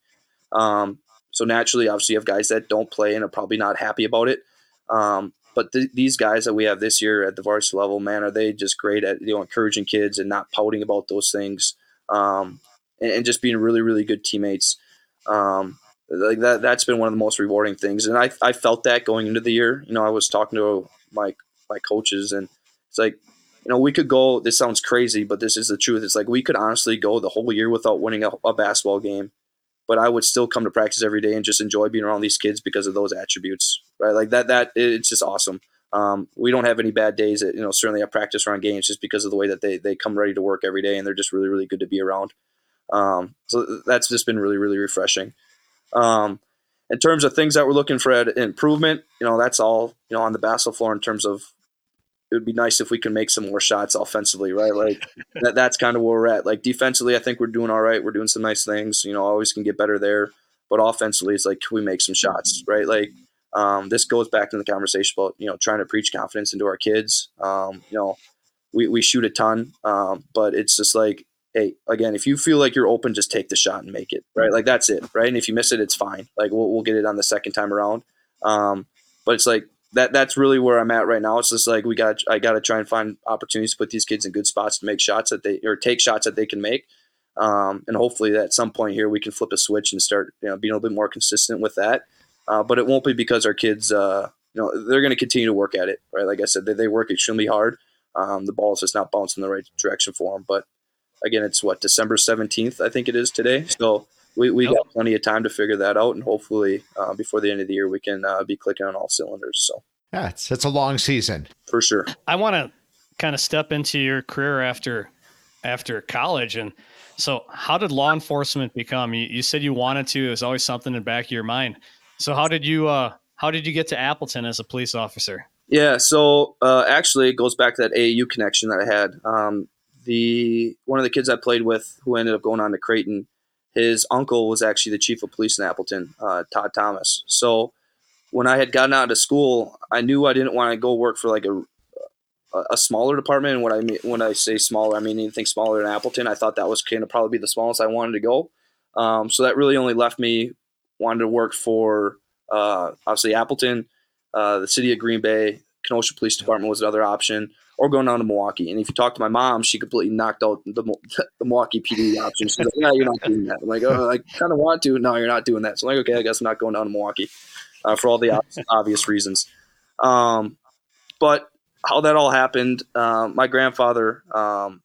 Um, so naturally, obviously, you have guys that don't play and are probably not happy about it. Um, but th- these guys that we have this year at the varsity level, man, are they just great at, you know, encouraging kids and not pouting about those things, um, and, and just being really, really good teammates. Um, Like that, that's been one of the most rewarding things. And I, I felt that going into the year. You know, I was talking to my, my coaches, and it's like, you know, we could go, this sounds crazy, but this is the truth. It's like, we could honestly go the whole year without winning a, a basketball game, but I would still come to practice every day and just enjoy being around these kids because of those attributes, right? Like that, that it's just awesome. Um, we don't have any bad days at, you know, certainly at practice or on games, just because of the way that they, they come ready to work every day, and they're just really, really good to be around. Um, so that's just been really, really refreshing. Um, in terms of things that we're looking for at improvement, you know, that's all, you know, on the basketball floor. In terms of, it would be nice if we can make some more shots offensively, right? Like that, that's kind of where we're at. Like defensively, I think we're doing all right. We're doing some nice things, you know, always can get better there, but offensively it's like, can we make some shots, right? Like, um, this goes back to the conversation about, you know, trying to preach confidence into our kids. Um, you know, we, we shoot a ton, um, but it's just like, hey, again, if you feel like you're open, just take the shot and make it, right? Like that's it, right? And if you miss it, it's fine. Like we'll we'll get it on the second time around. Um, but it's like that. That's really where I'm at right now. It's just like we got. I got to try and find opportunities to put these kids in good spots to make shots that they or take shots that they can make. Um, and hopefully, at some point here, we can flip a switch and start, you know, being a little bit more consistent with that. Uh, but it won't be because our kids, uh, you know, they're going to continue to work at it, right? Like I said, they they work extremely hard. Um, the ball is just not bouncing in the right direction for them, but. Again, it's what, December seventeenth, I think it is today. So we, we got plenty of time to figure that out. And hopefully uh, before the end of the year, we can uh, be clicking on all cylinders. So yeah, it's, it's a long season. For sure. I want to kind of step into your career after after college. And so how did law enforcement become? You, you said you wanted to. It was always something in the back of your mind. So how did you uh, how did you get to Appleton as a police officer? Yeah, so uh, actually it goes back to that A A U connection that I had. Um The one of the kids I played with who ended up going on to Creighton, his uncle was actually the chief of police in Appleton, uh, Todd Thomas. So when I had gotten out of school, I knew I didn't want to go work for like a a smaller department. And when I mean, when I say smaller, I mean anything smaller than Appleton. I thought that was going to probably be the smallest I wanted to go. Um, so that really only left me wanting to work for uh, obviously Appleton, uh, the city of Green Bay. Kenosha Police Department was another option, or going down to Milwaukee. And if you talk to my mom, she completely knocked out the, the Milwaukee P D option. She's like, no, you're not doing that. I'm like, oh, I kind of want to. No, you're not doing that. So I'm like, okay, I guess I'm not going down to Milwaukee uh, for all the obvious, obvious reasons. Um, but how that all happened, uh, my grandfather um,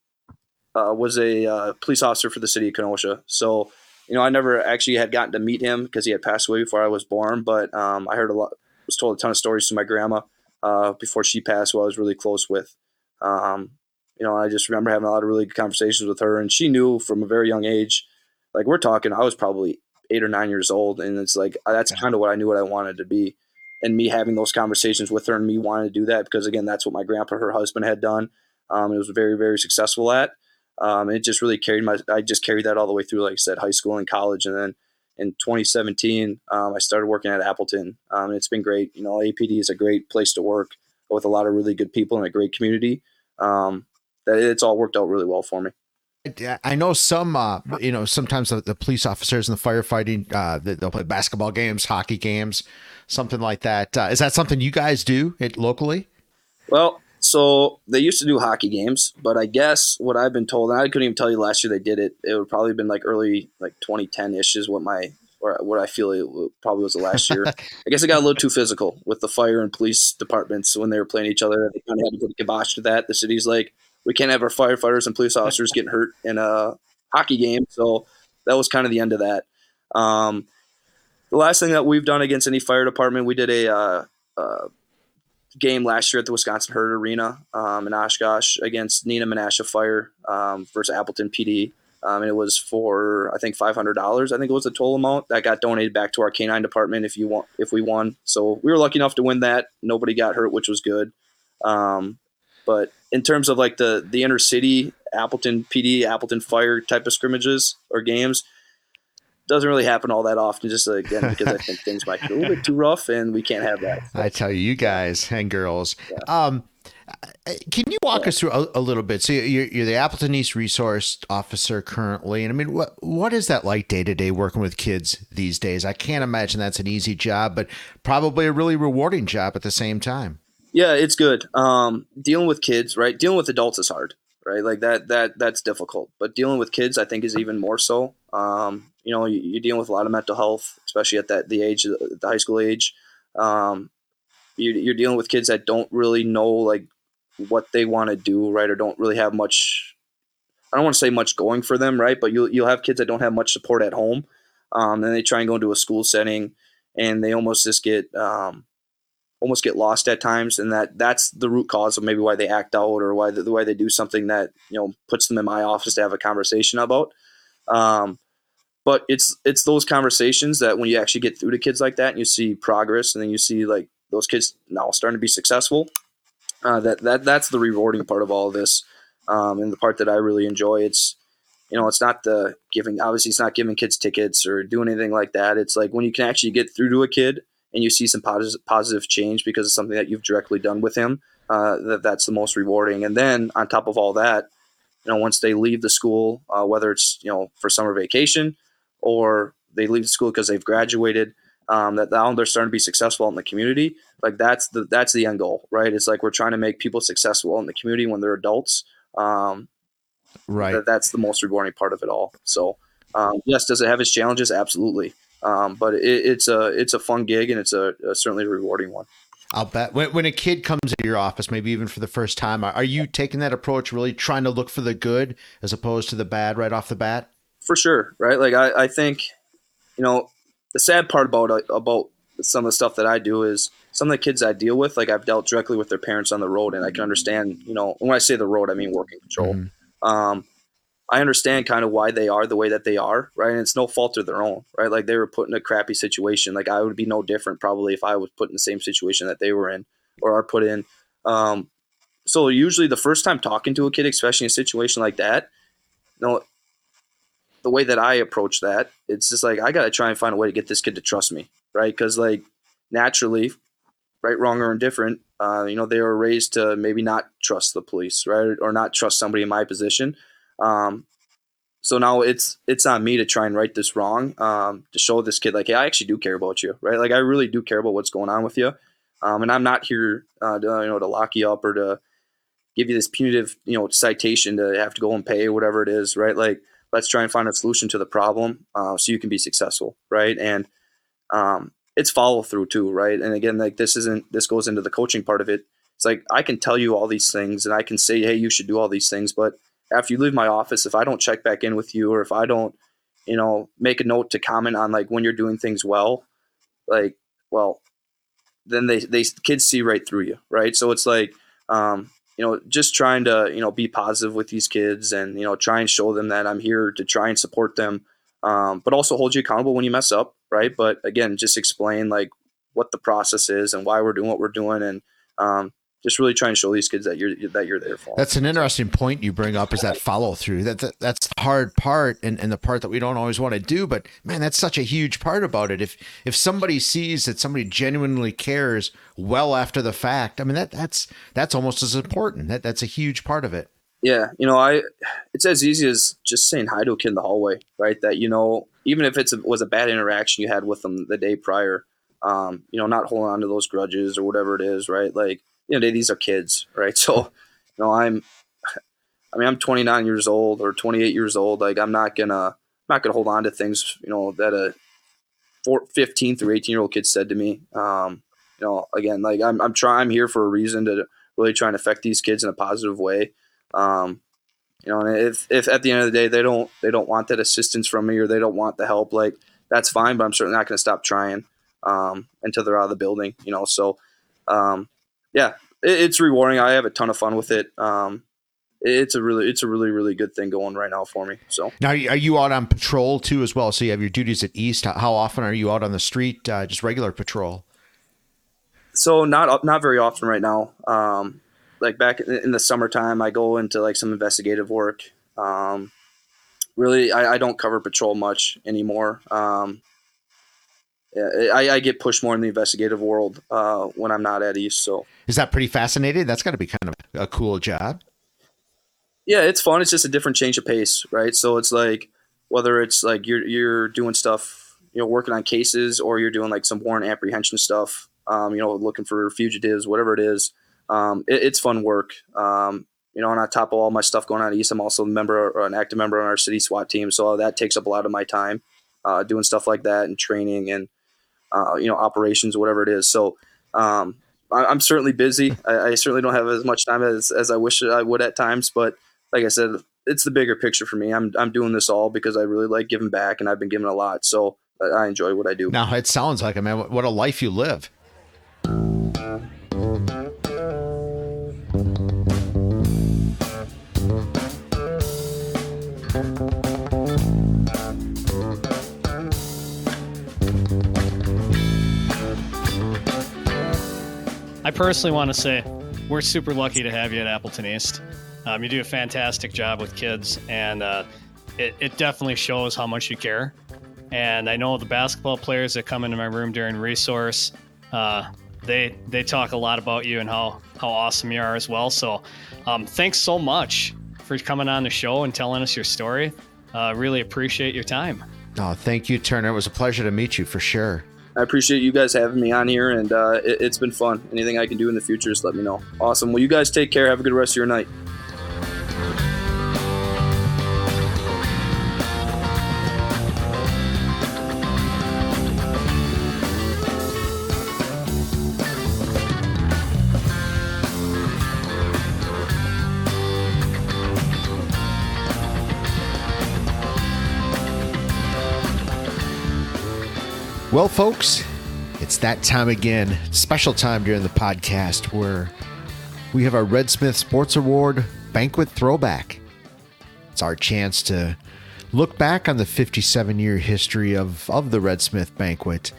uh, was a uh, police officer for the city of Kenosha. So, you know, I never actually had gotten to meet him because he had passed away before I was born. But um, I heard a lot, was told a ton of stories to my grandma. Uh, before she passed, who I was really close with. Um, you know, I just remember having a lot of really good conversations with her, and she knew from a very young age, like we're talking, I was probably eight or nine years old. And it's like, that's kind of what I knew what I wanted to be. And me having those conversations with her and me wanting to do that, because again, that's what my grandpa, her husband, had done. Um, it was very, very successful at, um, and it just really carried my, I just carried that all the way through, like I said, high school and college. And then in twenty seventeen, um, I started working at Appleton. Um, and it's been great. You know, A P D is a great place to work with a lot of really good people and a great community. Um, that it's all worked out really well for me. I know some, uh, you know, sometimes the, the police officers and the firefighting, uh, they'll play basketball games, hockey games, something like that. Uh, is that something you guys do it locally? Well, so they used to do hockey games, but I guess what I've been told, and I couldn't even tell you last year they did it. It would probably have been like early, like twenty ten-ish is what my, or what I feel it probably was the last year. I guess it got a little too physical with the fire and police departments when they were playing each other. They kind of had to put a kibosh to that. The city's like, we can't have our firefighters and police officers getting hurt in a hockey game. So that was kind of the end of that. Um, the last thing that we've done against any fire department, we did a, uh, uh, game last year at the Wisconsin Herd Arena um, in Oshkosh against Nina Menasha Fire um, versus Appleton P D. Um, and it was for, I think, five hundred dollars. I think it was the total amount that got donated back to our canine department if you want, if we won. So we were lucky enough to win that. Nobody got hurt, which was good. Um, but in terms of like the, the inner city, Appleton P D, Appleton Fire type of scrimmages or games, doesn't really happen all that often, just again, because I think things might get a little bit too rough and we can't have that. I tell you, you guys and girls, yeah. um, can you walk yeah. us through a, a little bit? So you're, you're the Appleton East Resource Officer currently. And I mean, what, what is that like day to day working with kids these days? I can't imagine that's an easy job, but probably a really rewarding job at the same time. Yeah, it's good. Um, dealing with kids, right? Dealing with adults is hard, right? Like that, that, that's difficult, but dealing with kids, I think, is even more so. Um, you know, you're dealing with a lot of mental health, especially at that, the age, the high school age. Um, you're, you're dealing with kids that don't really know like what they want to do, right? Or don't really have much, I don't want to say much going for them, right? But you'll, you'll have kids that don't have much support at home. Um, and they try and go into a school setting and they almost just get, um, almost get lost at times, and that that's the root cause of maybe why they act out or why the, the way they do something that, you know, puts them in my office to have a conversation about. Um, but it's it's those conversations that when you actually get through to kids like that and you see progress and then you see like those kids now starting to be successful, uh, that that that's the rewarding part of all of this, um, and the part that I really enjoy. It's you know it's not the giving, obviously it's not giving kids tickets or doing anything like that. It's like when you can actually get through to a kid and you see some positive positive change because of something that you've directly done with him, uh, that that's the most rewarding. And then on top of all that, you know, once they leave the school, uh, whether it's, you know, for summer vacation or they leave the school because they've graduated, um, that now they're starting to be successful in the community. Like that's the, that's the end goal, right? It's like, we're trying to make people successful in the community when they're adults. Um, right. That, that's the most rewarding part of it all. So um, yes, does it have its challenges? Absolutely. Um, but it, it's a it's a fun gig, and it's a, a certainly rewarding one. I'll bet. When, when a kid comes into your office, maybe even for the first time, are you taking that approach, really trying to look for the good as opposed to the bad right off the bat? For sure, right? Like I, I think, you know, the sad part about about some of the stuff that I do is some of the kids I deal with, like I've dealt directly with their parents on the road, and I can understand, you know, when I say the road, I mean working control. Mm-hmm. Um I understand kind of why they are the way that they are, right? And it's no fault of their own, right? Like they were put in a crappy situation. Like I would be no different probably if I was put in the same situation that they were in or are put in. Um, so usually the first time talking to a kid, especially in a situation like that, you know, the way that I approach that, it's just like I got to try and find a way to get this kid to trust me, right? Because like naturally, right, wrong, or indifferent, uh, you know, they were raised to maybe not trust the police, right? Or not trust somebody in my position. Um, so now it's, it's on me to try and right this wrong, um, to show this kid, like, hey, I actually do care about you, right? Like, I really do care about what's going on with you. Um, and I'm not here, uh, to, you know, to lock you up or to give you this punitive, you know, citation to have to go and pay or whatever it is, right? Like, let's try and find a solution to the problem, uh, so you can be successful. Right. And, um, it's follow through too. Right. And again, like this isn't, this goes into the coaching part of it. It's like, I can tell you all these things and I can say, hey, you should do all these things, but after you leave my office, if I don't check back in with you, or if I don't, you know, make a note to comment on like when you're doing things well, like, well, then they, they kids see right through you. Right. So it's like, um, you know, just trying to, you know, be positive with these kids and, you know, try and show them that I'm here to try and support them. Um, but also hold you accountable when you mess up. Right. But again, just explain like what the process is and why we're doing what we're doing. And, um, just really try and show these kids that you're that you're there for them. That's an interesting point you bring up, is that follow through. That, that that's the hard part, and, and the part that we don't always want to do. But man, that's such a huge part about it. If if somebody sees that somebody genuinely cares well after the fact, I mean that that's that's almost as important. That that's a huge part of it. Yeah, you know, I it's as easy as just saying hi to a kid in the hallway, right? That you know, even if it's a, was a bad interaction you had with them the day prior, um, you know, not holding on to those grudges or whatever it is, right? Like. You know, these are kids, right? So, you know, I'm, I mean, I'm twenty-nine years old or twenty-eight years old. Like I'm not gonna, I'm not gonna hold on to things, you know, that a four, fifteen through eighteen year old kid said to me. Um, you know, again, like I'm, I'm trying, I'm here for a reason to really try and affect these kids in a positive way. Um, you know, and if, if at the end of the day, they don't, they don't want that assistance from me or they don't want the help, like that's fine, but I'm certainly not going to stop trying, um, until they're out of the building, you know? So, um, yeah, it's rewarding. I have a ton of fun with it. Um, it's a really, it's a really, really good thing going right now for me. So now, are you out on patrol too as well? So you have your duties at East. How often are you out on the street? Uh, just regular patrol. So not not very often right now. Um, like back in the summertime, I go into like some investigative work. Um, really, I, I don't cover patrol much anymore. Um, I, I get pushed more in the investigative world uh, when I'm not at East. So is that pretty fascinating? That's got to be kind of a cool job. Yeah, it's fun. It's just a different change of pace, right? So it's like whether it's like you're you're doing stuff, you know, working on cases, or you're doing like some warrant apprehension stuff, um, you know, looking for fugitives, whatever it is. Um, it, it's fun work. Um, you know, and on top of all my stuff going on at East, I'm also a member or an active member on our city SWAT team. So that takes up a lot of my time, uh, doing stuff like that and training and, uh, you know, operations, whatever it is. So um, I, I'm certainly busy. I, I certainly don't have as much time as, as I wish I would at times, but like I said, it's the bigger picture for me. I'm I'm doing this all because I really like giving back, and I've been giving a lot, so I enjoy what I do. Now it sounds like, I mean, what a life you live. I personally want to say we're super lucky to have you at Appleton East. Um, you do a fantastic job with kids, and uh, it, it definitely shows how much you care. And I know the basketball players that come into my room during resource, uh, they they talk a lot about you and how, how awesome you are as well. So um, thanks so much for coming on the show and telling us your story. Uh, really appreciate your time. Oh, thank you, Turner. It was a pleasure to meet you for sure. I appreciate you guys having me on here, and uh, it, it's been fun. Anything I can do in the future, just let me know. Awesome. Well, you guys take care. Have a good rest of your night. Well, folks, it's that time again, special time during the podcast where we have our Red Smith Sports Award Banquet Throwback. It's our chance to look back on the fifty-seven-year history of, of the Red Smith Banquet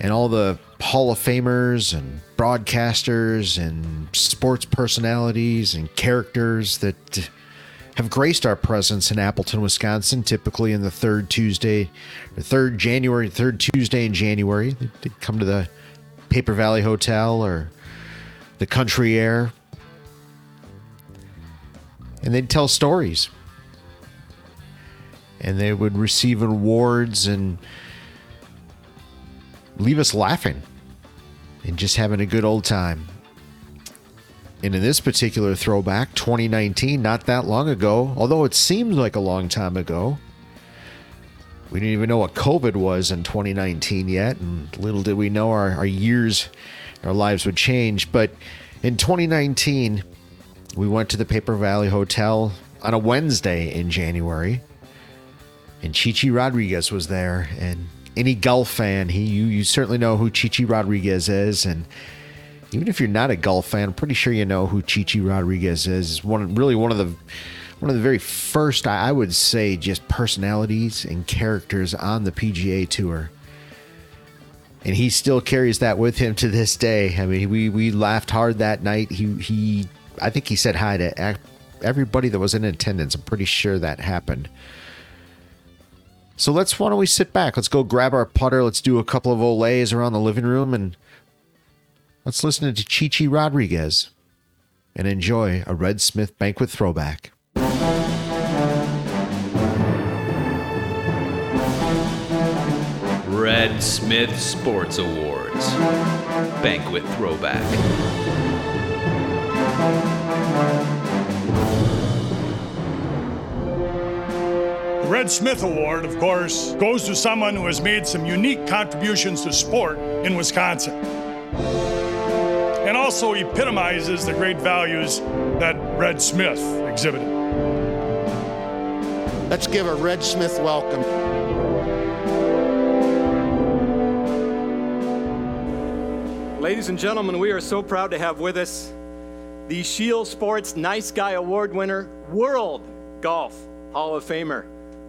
and all the Hall of Famers and broadcasters and sports personalities and characters that have graced our presence in Appleton, Wisconsin, typically in the third Tuesday, the third January, third Tuesday in January. They come to the Paper Valley Hotel or the Country Air, and they'd tell stories. And they would receive awards and leave us laughing and just having a good old time. And in this particular throwback, twenty nineteen, not that long ago, although it seemed like a long time ago, we didn't even know what COVID was in twenty nineteen yet, and little did we know our, our years, our lives would change. But in twenty nineteen, we went to the Paper Valley Hotel on a Wednesday in January, and Chi Chi Rodriguez was there. And any golf fan, he you, you certainly know who Chi Chi Rodriguez is, and even if you're not a golf fan, I'm pretty sure you know who Chi Chi Rodriguez is. One, really one of the one of the very first, I would say, just personalities and characters on the P G A Tour. And he still carries that with him to this day. I mean, we we laughed hard that night. He he, I think he said hi to everybody that was in attendance. I'm pretty sure that happened. So let's why don't we sit back? Let's go grab our putter. Let's do a couple of olays around the living room, and let's listen to Chi Chi Rodriguez and enjoy a Red Smith Banquet throwback. Red Smith Sports Awards Banquet Throwback. The Red Smith Award, of course, goes to someone who has made some unique contributions to sport in Wisconsin, and also epitomizes the great values that Red Smith exhibited. Let's give a Red Smith welcome. Ladies and gentlemen, we are so proud to have with us the Shield Sports Nice Guy Award winner, World Golf Hall of Famer.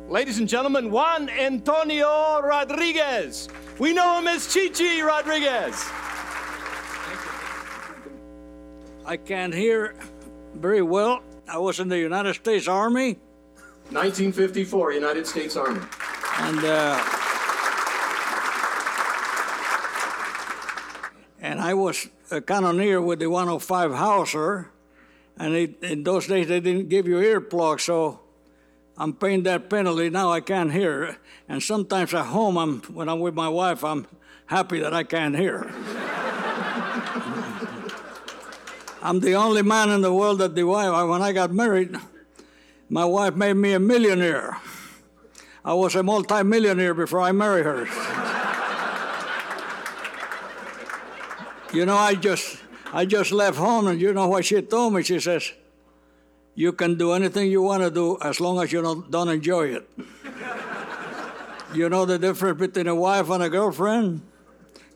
Ladies and gentlemen, Juan Antonio Rodriguez. We know him as Chi Chi Rodriguez. I can't hear very well. I was in the United States Army nineteen fifty-four, United States Army. And uh, and I was a cannoneer with the one oh five Howitzer, and they, in those days they didn't give you earplugs, so I'm paying that penalty now. I can't hear, and sometimes at home, I'm when I'm with my wife, I'm happy that I can't hear. I'm the only man in the world that the wife. When I got married, my wife made me a millionaire. I was a multi-millionaire before I married her. You know, I just I just left home, and you know what she told me? She says, "You can do anything you want to do as long as you don't, don't enjoy it." You know the difference between a wife and a girlfriend?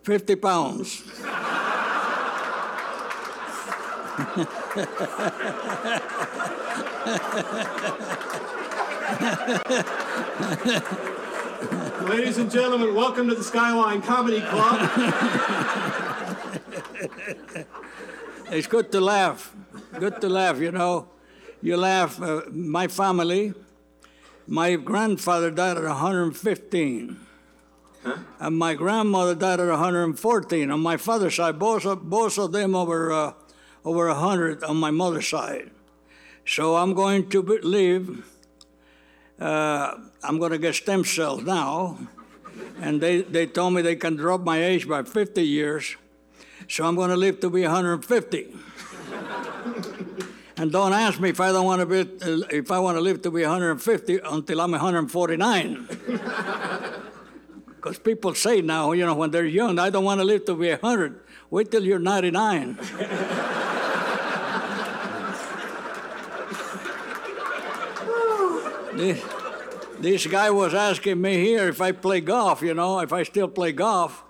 fifty pounds. Ladies and gentlemen, welcome to the Skyline Comedy Club. It's good to laugh. Good to laugh, you know. You laugh, uh, my family, my grandfather died at one hundred fifteen. Huh? And my grandmother died at one hundred fourteen. On my father's side, both of, both of them over uh, over one hundred on my mother's side. So I'm going to be, leave. Uh, I'm going to get stem cells now. And they, they told me they can drop my age by fifty years. So I'm going to live to be one hundred fifty. And don't ask me if I don't want to be, if I want to live to be one hundred fifty until I'm one hundred forty-nine. Because people say now, you know, when they're young, I don't want to live to be one hundred. Wait till you're ninety-nine. this, this guy was asking me here if I play golf, you know, if I still play golf.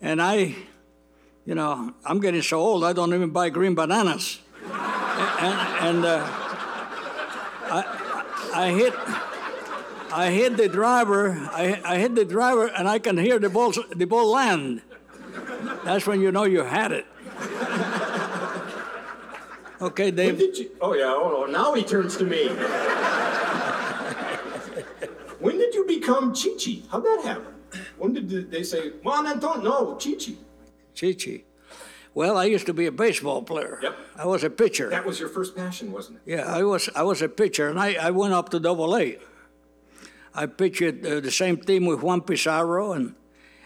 And I, you know, I'm getting so old, I don't even buy green bananas. And, and uh, I, I hit, I hit the driver. I, I hit the driver, and I can hear the ball, the ball land. That's when you know you had it. Okay, Dave. When did you, oh yeah. Oh, now he turns to me. When did you become Chi Chi? How'd that happen? When did they say, "Juan Anton"? No, Chi Chi. Chi Chi. Well, I used to be a baseball player. Yep. I was a pitcher. That was your first passion, wasn't it? Yeah, I was I was a pitcher, and I, I went up to Double A. I pitched uh, the same team with Juan Pizarro, and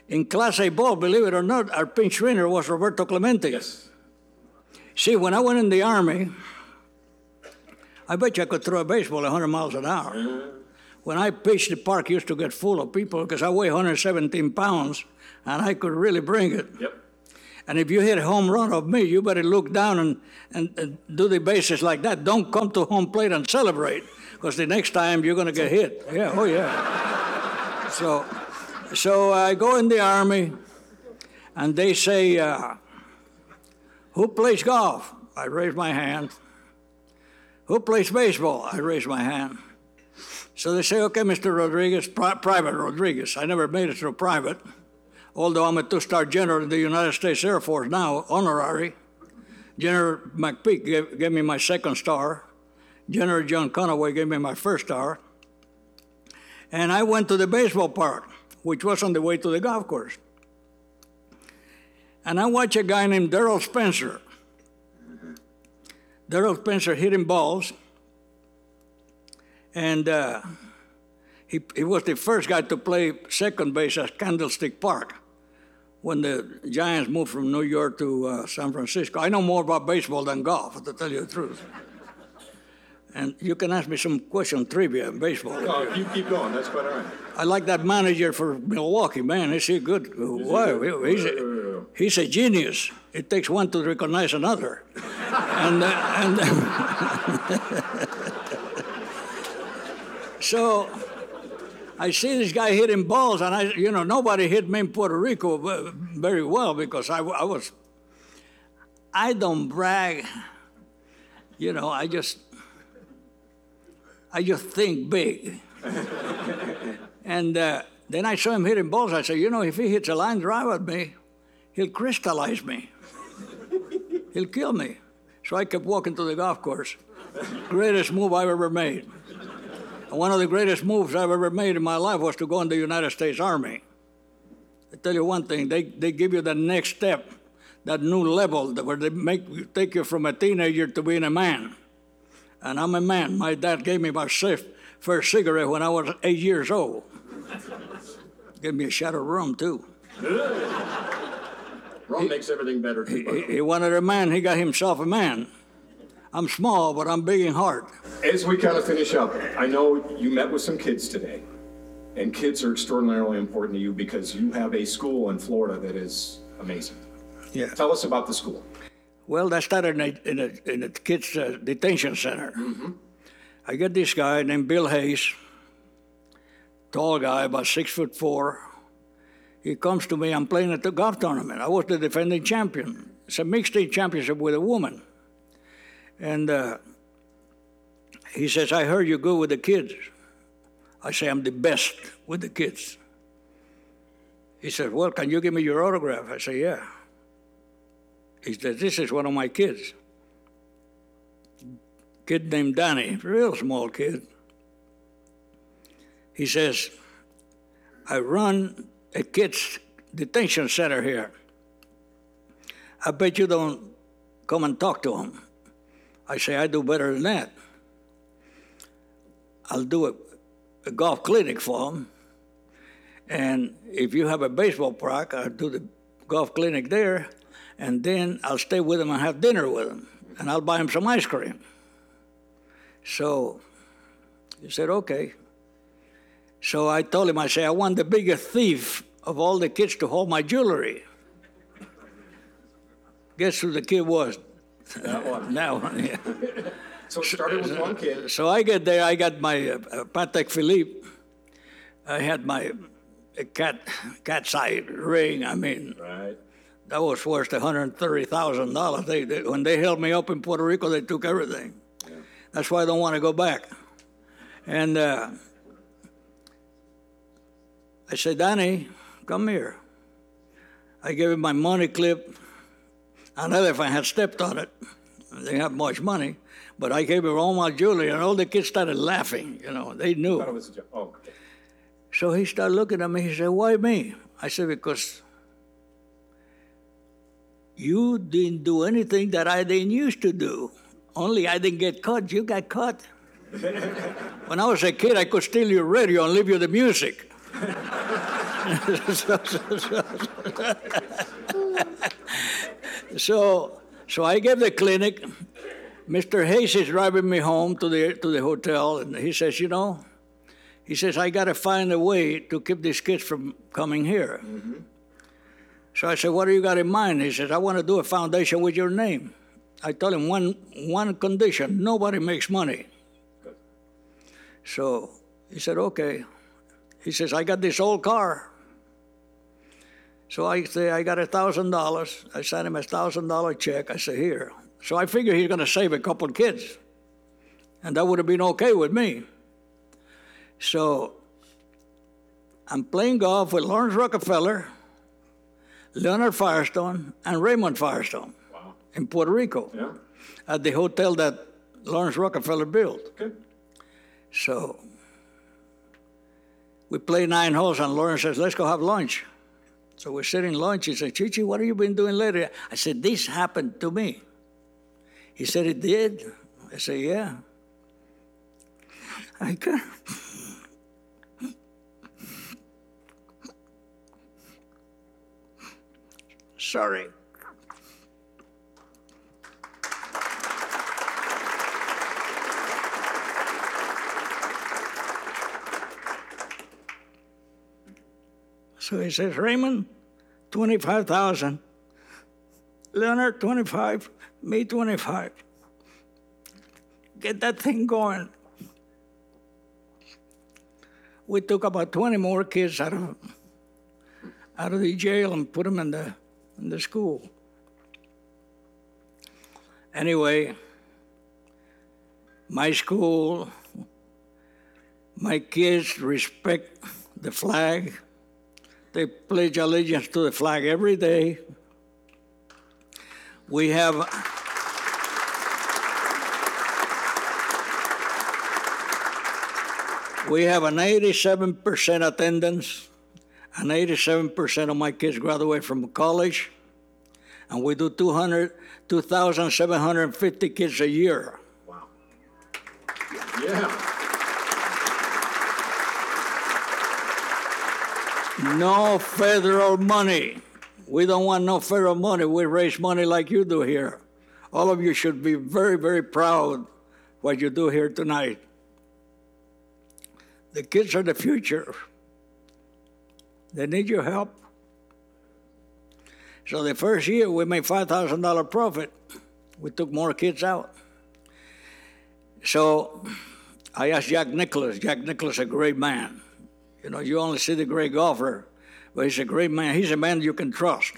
in Class A ball, believe it or not, our pinch runner was Roberto Clemente. Yes. See, when I went in the Army, I bet you I could throw a baseball one hundred miles an hour. Mm-hmm. When I pitched, the park used to get full of people because I weighed one hundred seventeen pounds, and I could really bring it. Yep. And if you hit a home run of me, you better look down and, and, and do the bases like that. Don't come to home plate and celebrate, because the next time you're going to get hit. Yeah, oh yeah. So so I go in the Army, and they say, uh, who plays golf? I raise my hand. Who plays baseball? I raise my hand. So they say, okay, Mister Rodriguez, Pri- Private Rodriguez. I never made it through private. Although I'm a two-star general in the United States Air Force now, honorary. General McPeak gave, gave me my second star. General John Conaway gave me my first star. And I went to the baseball park, which was on the way to the golf course. And I watched a guy named Darryl Spencer. Darryl Spencer hitting balls. And uh, he, he was the first guy to play second base at Candlestick Park, when the Giants moved from New York to uh, San Francisco. I know more about baseball than golf, to tell you the truth. And you can ask me some question trivia in baseball. Oh, if you keep going, that's quite all right. I like that manager for Milwaukee, man. Is he good? Is wow, he good? He's, a, he's a genius. It takes one to recognize another. and uh, and so I see this guy hitting balls, and I, you know, nobody hit me in Puerto Rico very well because I, I was, I don't brag, you know, I just, I just think big. and uh, then I saw him hitting balls. I said, you know, if he hits a line drive at me, he'll crystallize me. He'll kill me. So I kept walking to the golf course. Greatest move I've ever made. one of the greatest moves I've ever made in my life was to go in the United States Army. I tell you one thing, they, they give you the next step, that new level where they make take you from a teenager to being a man. And I'm a man. My dad gave me my first cigarette when I was eight years old. Gave me a shot of rum, too. Rum he, makes everything better. He, he wanted a man. He got himself a man. I'm small, but I'm big in heart. As we kind of finish up, I know you met with some kids today. And kids are extraordinarily important to you because you have a school in Florida that is amazing. Yeah. Tell us about the school. Well, that started in a, in a, in a kids' uh, detention center. Mm-hmm. I got this guy named Bill Hayes, tall guy, about six foot four. He comes to me, I'm playing at the golf tournament. I was the defending champion. It's a mixed team championship with a woman. And uh, he says, I heard you're good with the kids. I say, I'm the best with the kids. He says, well, can you give me your autograph? I say, yeah. He says, this is one of my kids. Kid named Danny, real small kid. He says, I run a kids' detention center here. I bet you don't come and talk to them. I say, I do better than that. I'll do a, a golf clinic for them. And if you have a baseball park, I'll do the golf clinic there. And then I'll stay with him and have dinner with him. And I'll buy him some ice cream. So he said, okay. So I told him, I said, I want the biggest thief of all the kids to hold my jewelry. Guess who the kid was? That one. That one, yeah. So it started with one kid. So I get there, I got my uh, Patek Philippe. I had my uh, cat cat's eye ring, I mean. Right. That was worth one hundred thirty thousand dollars. They, they, when they held me up in Puerto Rico, they took everything. Yeah. That's why I don't want to go back. And uh, I said, Danny, come here. I gave him my money clip. I don't know if I had stepped on it. I didn't have much money, but I gave him all my jewelry, and all the kids started laughing. You know, they knew. Thought it was a joke. Oh, okay. So he started looking at me. He said, why me? I said, because you didn't do anything that I didn't used to do. Only I didn't get caught. You got caught. When I was a kid, I could steal your radio and leave you the music. so, so, so, so, so I gave the clinic. Mister Hayes is driving me home to the to the hotel, and he says, you know, he says, I got to find a way to keep these kids from coming here. Mm-hmm. So I said, what do you got in mind? He says, I want to do a foundation with your name. I told him one one condition, nobody makes money. Good. So he said, okay. He says, I got this old car. So I say, I got one thousand dollars. I sent him a one thousand dollars check. I said, here. So I figure he's going to save a couple of kids. And that would have been okay with me. So I'm playing golf with Lawrence Rockefeller, Leonard Firestone, and Raymond Firestone. Wow. In Puerto Rico, yeah. At the hotel that Lawrence Rockefeller built. Okay. So we play nine holes, and Lawrence says, let's go have lunch. So we're sitting lunch. He said, Chi Chi, what have you been doing lately? I said, this happened to me. He said, it did? I said, yeah. I can't. Sorry. So he says, Raymond, twenty-five thousand. Leonard, twenty-five. Me, twenty-five. Get that thing going. We took about twenty more kids out of out of the jail and put them in the in the school. Anyway, my school, my kids respect the flag. They pledge allegiance to the flag every day. We have We have an eighty-seven percent attendance, and eighty-seven percent of my kids graduate from college, and we do two thousand seven hundred fifty kids a year. Wow. Yeah. No federal money. We don't want no federal money. We raise money like you do here. All of you should be very, very proud what you do here tonight. The kids are the future. They need your help. So the first year we made five thousand dollars profit. We took more kids out. So I asked Jack Nicklaus. Jack Nicklaus is a great man. You know, you only see the great golfer, but he's a great man. He's a man you can trust.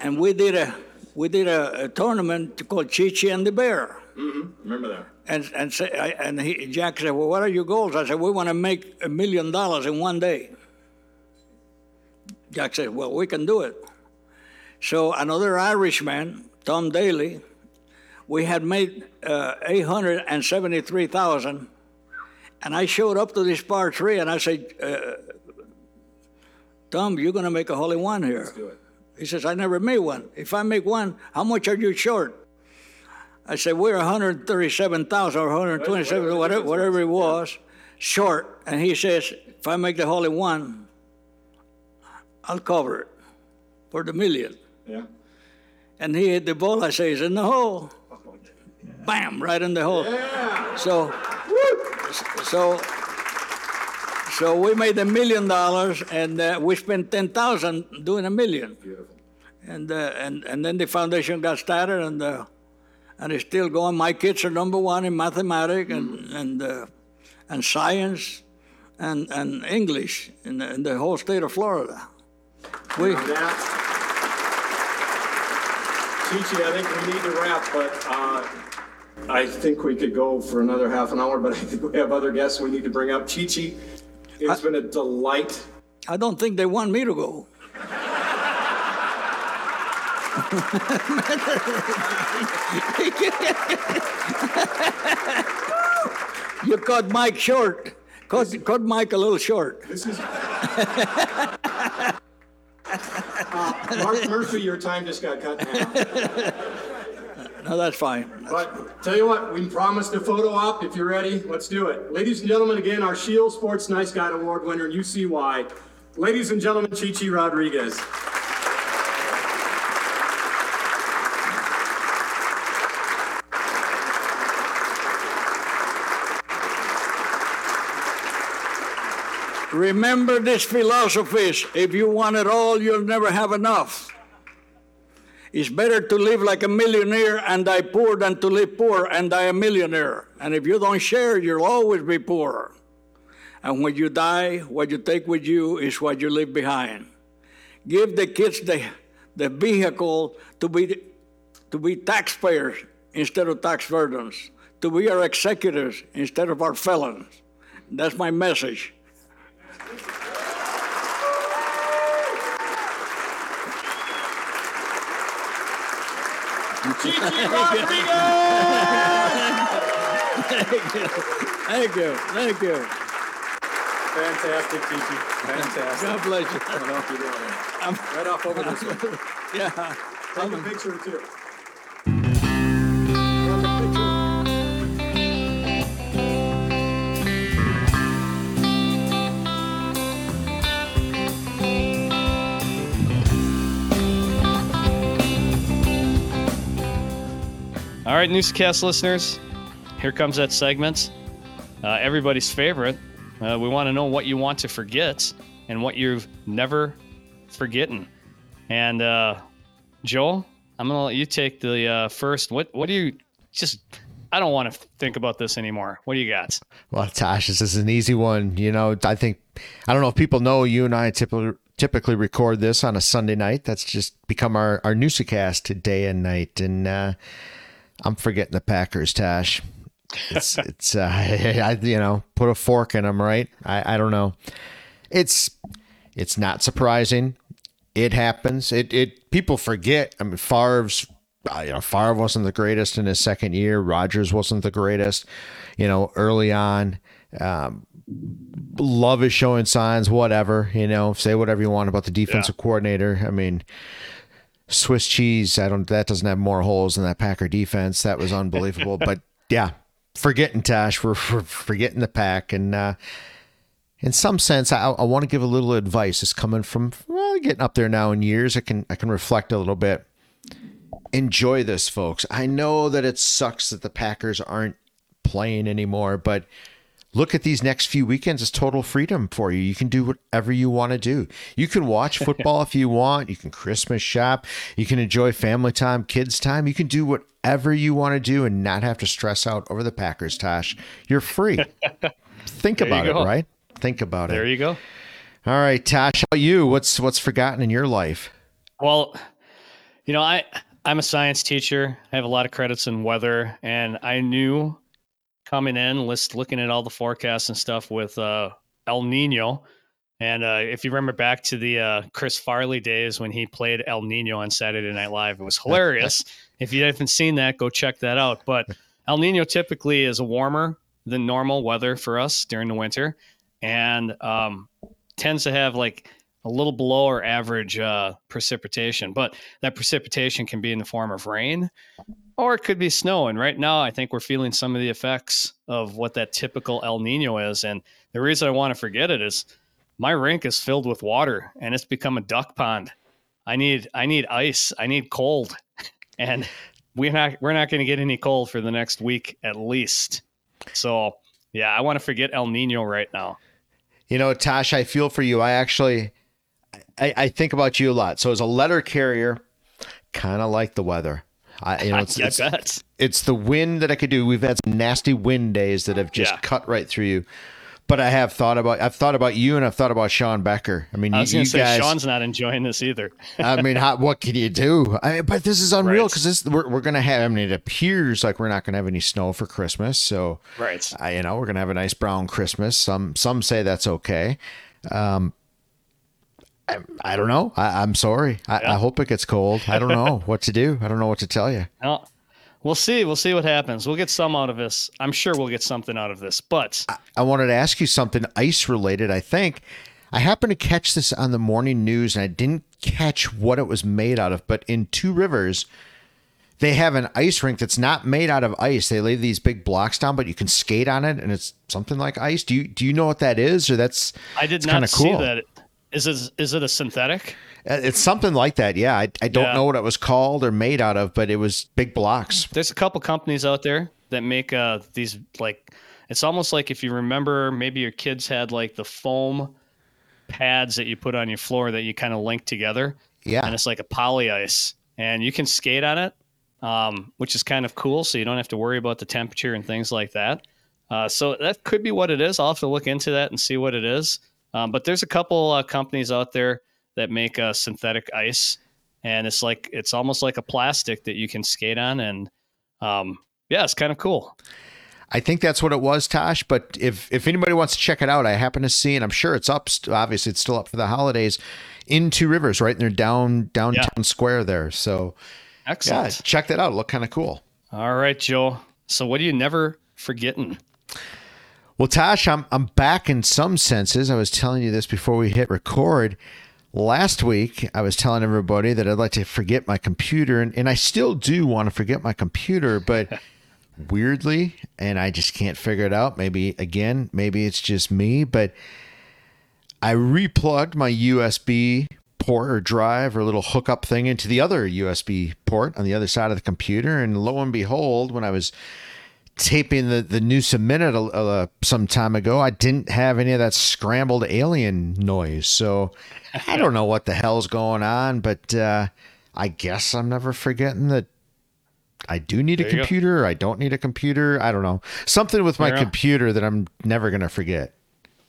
And we did a we did a, a tournament called Chi Chi and the Bear. Mm-hmm. Remember that. And and say, I, and he, Jack said, "Well, what are your goals?" I said, "We want to make a million dollars in one day." Jack said, "Well, we can do it." So another Irishman, Tom Daly, we had made uh, eight hundred and seventy-three thousand. And I showed up to this par three, and I said, uh, Tom, you're going to make a hole in one here. Let's do it. He says, I never made one. If I make one, how much are you short? I said, we're one hundred thirty-seven thousand or one hundred twenty-seven, whatever, whatever, whatever it was, yeah. short. And he says, if I make the hole in one, I'll cover it for the million. Yeah. And he hit the ball. I say, it's in the hole. Yeah. Bam, right in the hole. Yeah. So. So, so we made a million dollars, and uh, we spent ten thousand doing a million. Beautiful. And uh, and and then the foundation got started, and uh, and it's still going. My kids are number one in mathematics and mm-hmm. and uh, and science, and and English in the, in the whole state of Florida. We. Chi Chi, I think we need to wrap, but. Uh... I think we could go for another half an hour, but I think we have other guests we need to bring up. Chi Chi, it's I, been a delight. I don't think they want me to go. You cut Mike short. Cut, cut Mike a little short. This is... uh, Mark Murphy, your time just got cut now. No, that's fine. That's but fine. Tell you what, we promised a photo op. If you're ready, let's do it. Ladies and gentlemen, again, our Shield Sports Nice Guy Award winner, U C Y. Ladies and gentlemen, Chi Chi Rodriguez. Remember this philosophy. If you want it all, you'll never have enough. It's better to live like a millionaire and die poor than to live poor and die a millionaire. And if you don't share, you'll always be poor. And when you die, what you take with you is what you leave behind. Give the kids the, the vehicle to be, to be taxpayers instead of tax burdens, to be our executors instead of our felons. That's my message. Chi Chi Rodriguez! Thank you. Thank you. Thank you. Fantastic, Chi Chi. Fantastic. God bless you. Right off, you're doing it. I'm, right off over this way. Yeah. Take a picture, too. All right, NoosaCast listeners, here comes that segment, uh, everybody's favorite. Uh, we want to know what you want to forget and what you've never forgotten. And uh, Joel, I'm going to let you take the uh, first. What What do you just, I don't want to think about this anymore. What do you got? Well, Tosh, this is an easy one. You know, I think, I don't know if people know, you and I typically typically record this on a Sunday night. That's just become our, our NoosaCast day and night. And, uh, I'm forgetting the Packers, Tash. It's, it's, uh, I, you know, put a fork in them, right? I, I don't know. It's, it's not surprising. It happens. It, it, people forget. I mean, Favre's, you know, Favre wasn't the greatest in his second year. Rodgers wasn't the greatest, you know, early on. Um, love is showing signs, whatever, you know, say whatever you want about the defensive yeah. coordinator. I mean, Swiss cheese, I don't, that doesn't have more holes than that Packer defense. That was unbelievable. But yeah, forgetting Tash, we're, we're forgetting the Pack. And uh, in some sense, I, I want to give a little advice. It's coming from well, getting up there now in years. I can, I can reflect a little bit. Enjoy this, folks. I know that it sucks that the Packers aren't playing anymore, but look at these next few weekends as total freedom for you. You can do whatever you want to do. You can watch football if you want. You can Christmas shop. You can enjoy family time, kids time. You can do whatever you want to do and not have to stress out over the Packers, Tosh. You're free. Think about it, right? Think about there it. There you go. All right, Tosh, how about you? What's what's forgotten in your life? Well, you know, I, I'm a science teacher. I have a lot of credits in weather, and I knew coming in, list looking at all the forecasts and stuff with uh, El Niño. And uh, if you remember back to the uh, Chris Farley days when he played El Niño on Saturday Night Live, it was hilarious. If you haven't seen that, go check that out. But El Niño typically is warmer than normal weather for us during the winter, and um, tends to have like a little below our average uh, precipitation. But that precipitation can be in the form of rain, or it could be snow. And right now, I think we're feeling some of the effects of what that typical El Niño is. And the reason I want to forget it is my rink is filled with water, and it's become a duck pond. I need I need ice. I need cold. And we're not we're not going to get any cold for the next week at least. So, yeah, I want to forget El Niño right now. You know, Tosh, I feel for you. I actually... I, I think about you a lot. So as a letter carrier, kind of like the weather. I, you know, it's, I it's, bet. It's the wind that I could do. We've had some nasty wind days that have just yeah. cut right through you. But I have thought about, I've thought about you, and I've thought about Sean Becker. I mean, I was you, gonna you say, guys, Sean's not enjoying this either. I mean, how, what can you do? I mean, but this is unreal because right. this we're, we're going to have, I mean, it appears like we're not going to have any snow for Christmas. So, right. I, you know, we're going to have a nice brown Christmas. Some, some say that's okay. Um, I don't know. I, I'm sorry. I, yeah. I hope it gets cold. I don't know what to do. I don't know what to tell you. No, we'll see. We'll see what happens. We'll get some out of this. I'm sure we'll get something out of this. But I, I wanted to ask you something ice related. I think I happened to catch this on the morning news, and I didn't catch what it was made out of. But in Two Rivers, they have an ice rink that's not made out of ice. They lay these big blocks down, but you can skate on it, and it's something like ice. Do you do you know what that is? Or that's I did not see cool. that. Is it is it a synthetic? It's something like that, yeah. I, I don't yeah. know what it was called or made out of, but it was big blocks. There's a couple companies out there that make uh, these, like, it's almost like if you remember, maybe your kids had, like, the foam pads that you put on your floor that you kind of link together. Yeah. And it's like a poly ice. And you can skate on it, um, which is kind of cool, so you don't have to worry about the temperature and things like that. Uh, so that could be what it is. I'll have to look into that and see what it is. Um, but there's a couple uh, companies out there that make uh, synthetic ice, and it's like it's almost like a plastic that you can skate on, and um, yeah, it's kind of cool. I think that's what it was, Tosh. But if if anybody wants to check it out, I happen to see, and I'm sure it's up. Obviously, it's still up for the holidays in Two Rivers, right in their down downtown yeah. square there. So, excellent. Yeah, check that out. It looked kind of cool. All right, Joe. So, what are you never forgetting? Well, Tosh, I'm I'm back in some senses. I was telling you this before we hit record. Last week, I was telling everybody that I'd like to forget my computer, and, and I still do want to forget my computer, but weirdly, and I just can't figure it out. Maybe, again, maybe it's just me, but I replugged my U S B port or drive or little hookup thing into the other U S B port on the other side of the computer, and lo and behold, when I was taping the the Noosa Minute uh, some time ago, I didn't have any of that scrambled alien noise, so I don't know what the hell's going on, but uh I guess I'm never forgetting that I do need there a computer, or I don't need a computer. I don't know, something with my computer that I'm never gonna forget.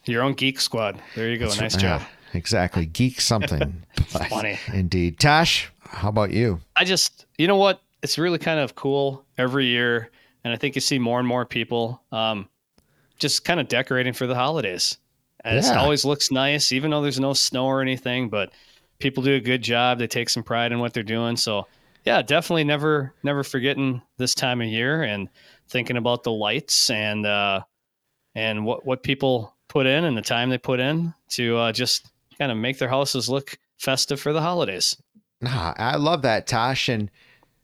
Your own geek squad, there you go. That's nice right. job. Yeah, exactly, geek something. Funny indeed. Tosh, how about you? I just, you know what, it's really kind of cool every year. And I think you see more and more people um, just kind of decorating for the holidays. And yeah. It always looks nice, even though there's no snow or anything, but people do a good job. They take some pride in what they're doing. So, yeah, definitely never never forgetting this time of year and thinking about the lights and uh, and what, what people put in and the time they put in to uh, just kind of make their houses look festive for the holidays. Nah, I love that, Tosh. And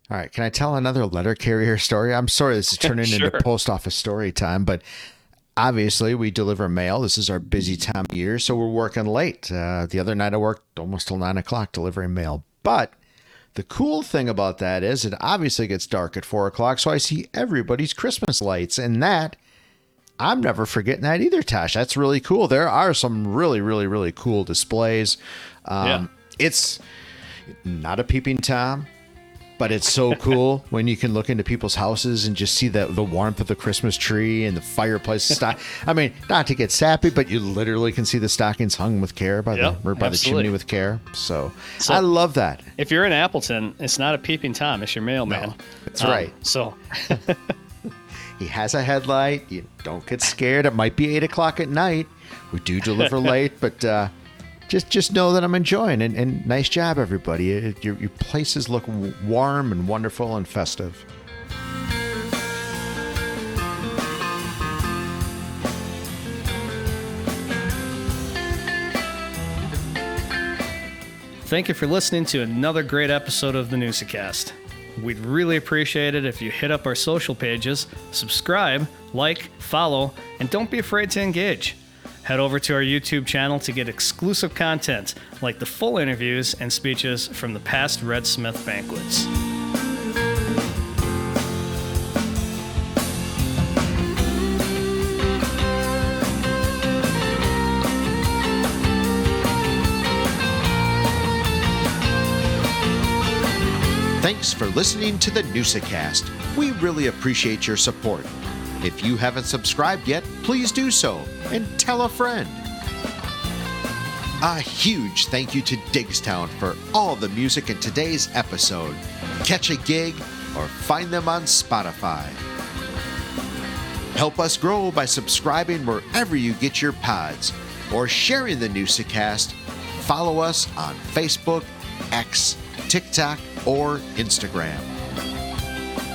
all right, can I tell another letter carrier story? I'm sorry this is turning sure. into post office story time, but obviously we deliver mail. This is our busy time of year, so we're working late. Uh, the other night I worked almost till nine o'clock delivering mail. But the cool thing about that is it obviously gets dark at four o'clock, so I see everybody's Christmas lights, and that I'm never forgetting that either, Tosh. That's really cool. There are some really, really, really cool displays. Um, yeah. It's not a peeping Tom, but it's so cool when you can look into people's houses and just see the, the warmth of the Christmas tree and the fireplace. Stock. I mean, not to get sappy, but you literally can see the stockings hung with care by, yep, the, or by the chimney with care. So, so I love that. If you're in Appleton, it's not a peeping Tom. It's your mailman. No, that's um, right. So... He has a headlight. You don't get scared. It might be eight o'clock at night. We do deliver late, but uh, just just know that I'm enjoying and, and nice job, everybody. Your, your places look warm and wonderful and festive. Thank you for listening to another great episode of the NoosaCast. We'd really appreciate it if you hit up our social pages, subscribe, like, follow, and don't be afraid to engage. Head over to our YouTube channel to get exclusive content like the full interviews and speeches from the past Red Smith banquets. Thanks for listening to the NoosaCast. We really appreciate your support. If you haven't subscribed yet, please do so and tell a friend. A huge thank you to Digstown for all the music in today's episode. Catch a gig or find them on Spotify. Help us grow by subscribing wherever you get your pods or sharing the NoosaCast. Follow us on Facebook, X, TikTok, or Instagram.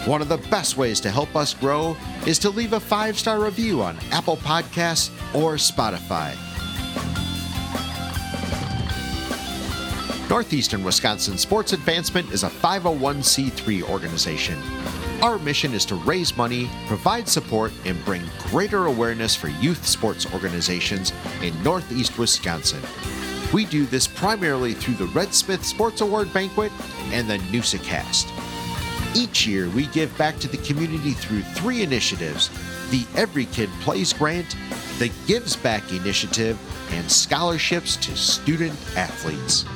One of the best ways to help us grow is to leave a five-star review on Apple Podcasts or Spotify. Northeastern Wisconsin Sports Advancement is a five oh one c three organization. Our mission is to raise money, provide support, and bring greater awareness for youth sports organizations in Northeast Wisconsin. We do this primarily through the Red Smith Sports Award Banquet and the NoosaCast. Each year, we give back to the community through three initiatives: the Every Kid Plays Grant, the Gives Back Initiative, and scholarships to student athletes.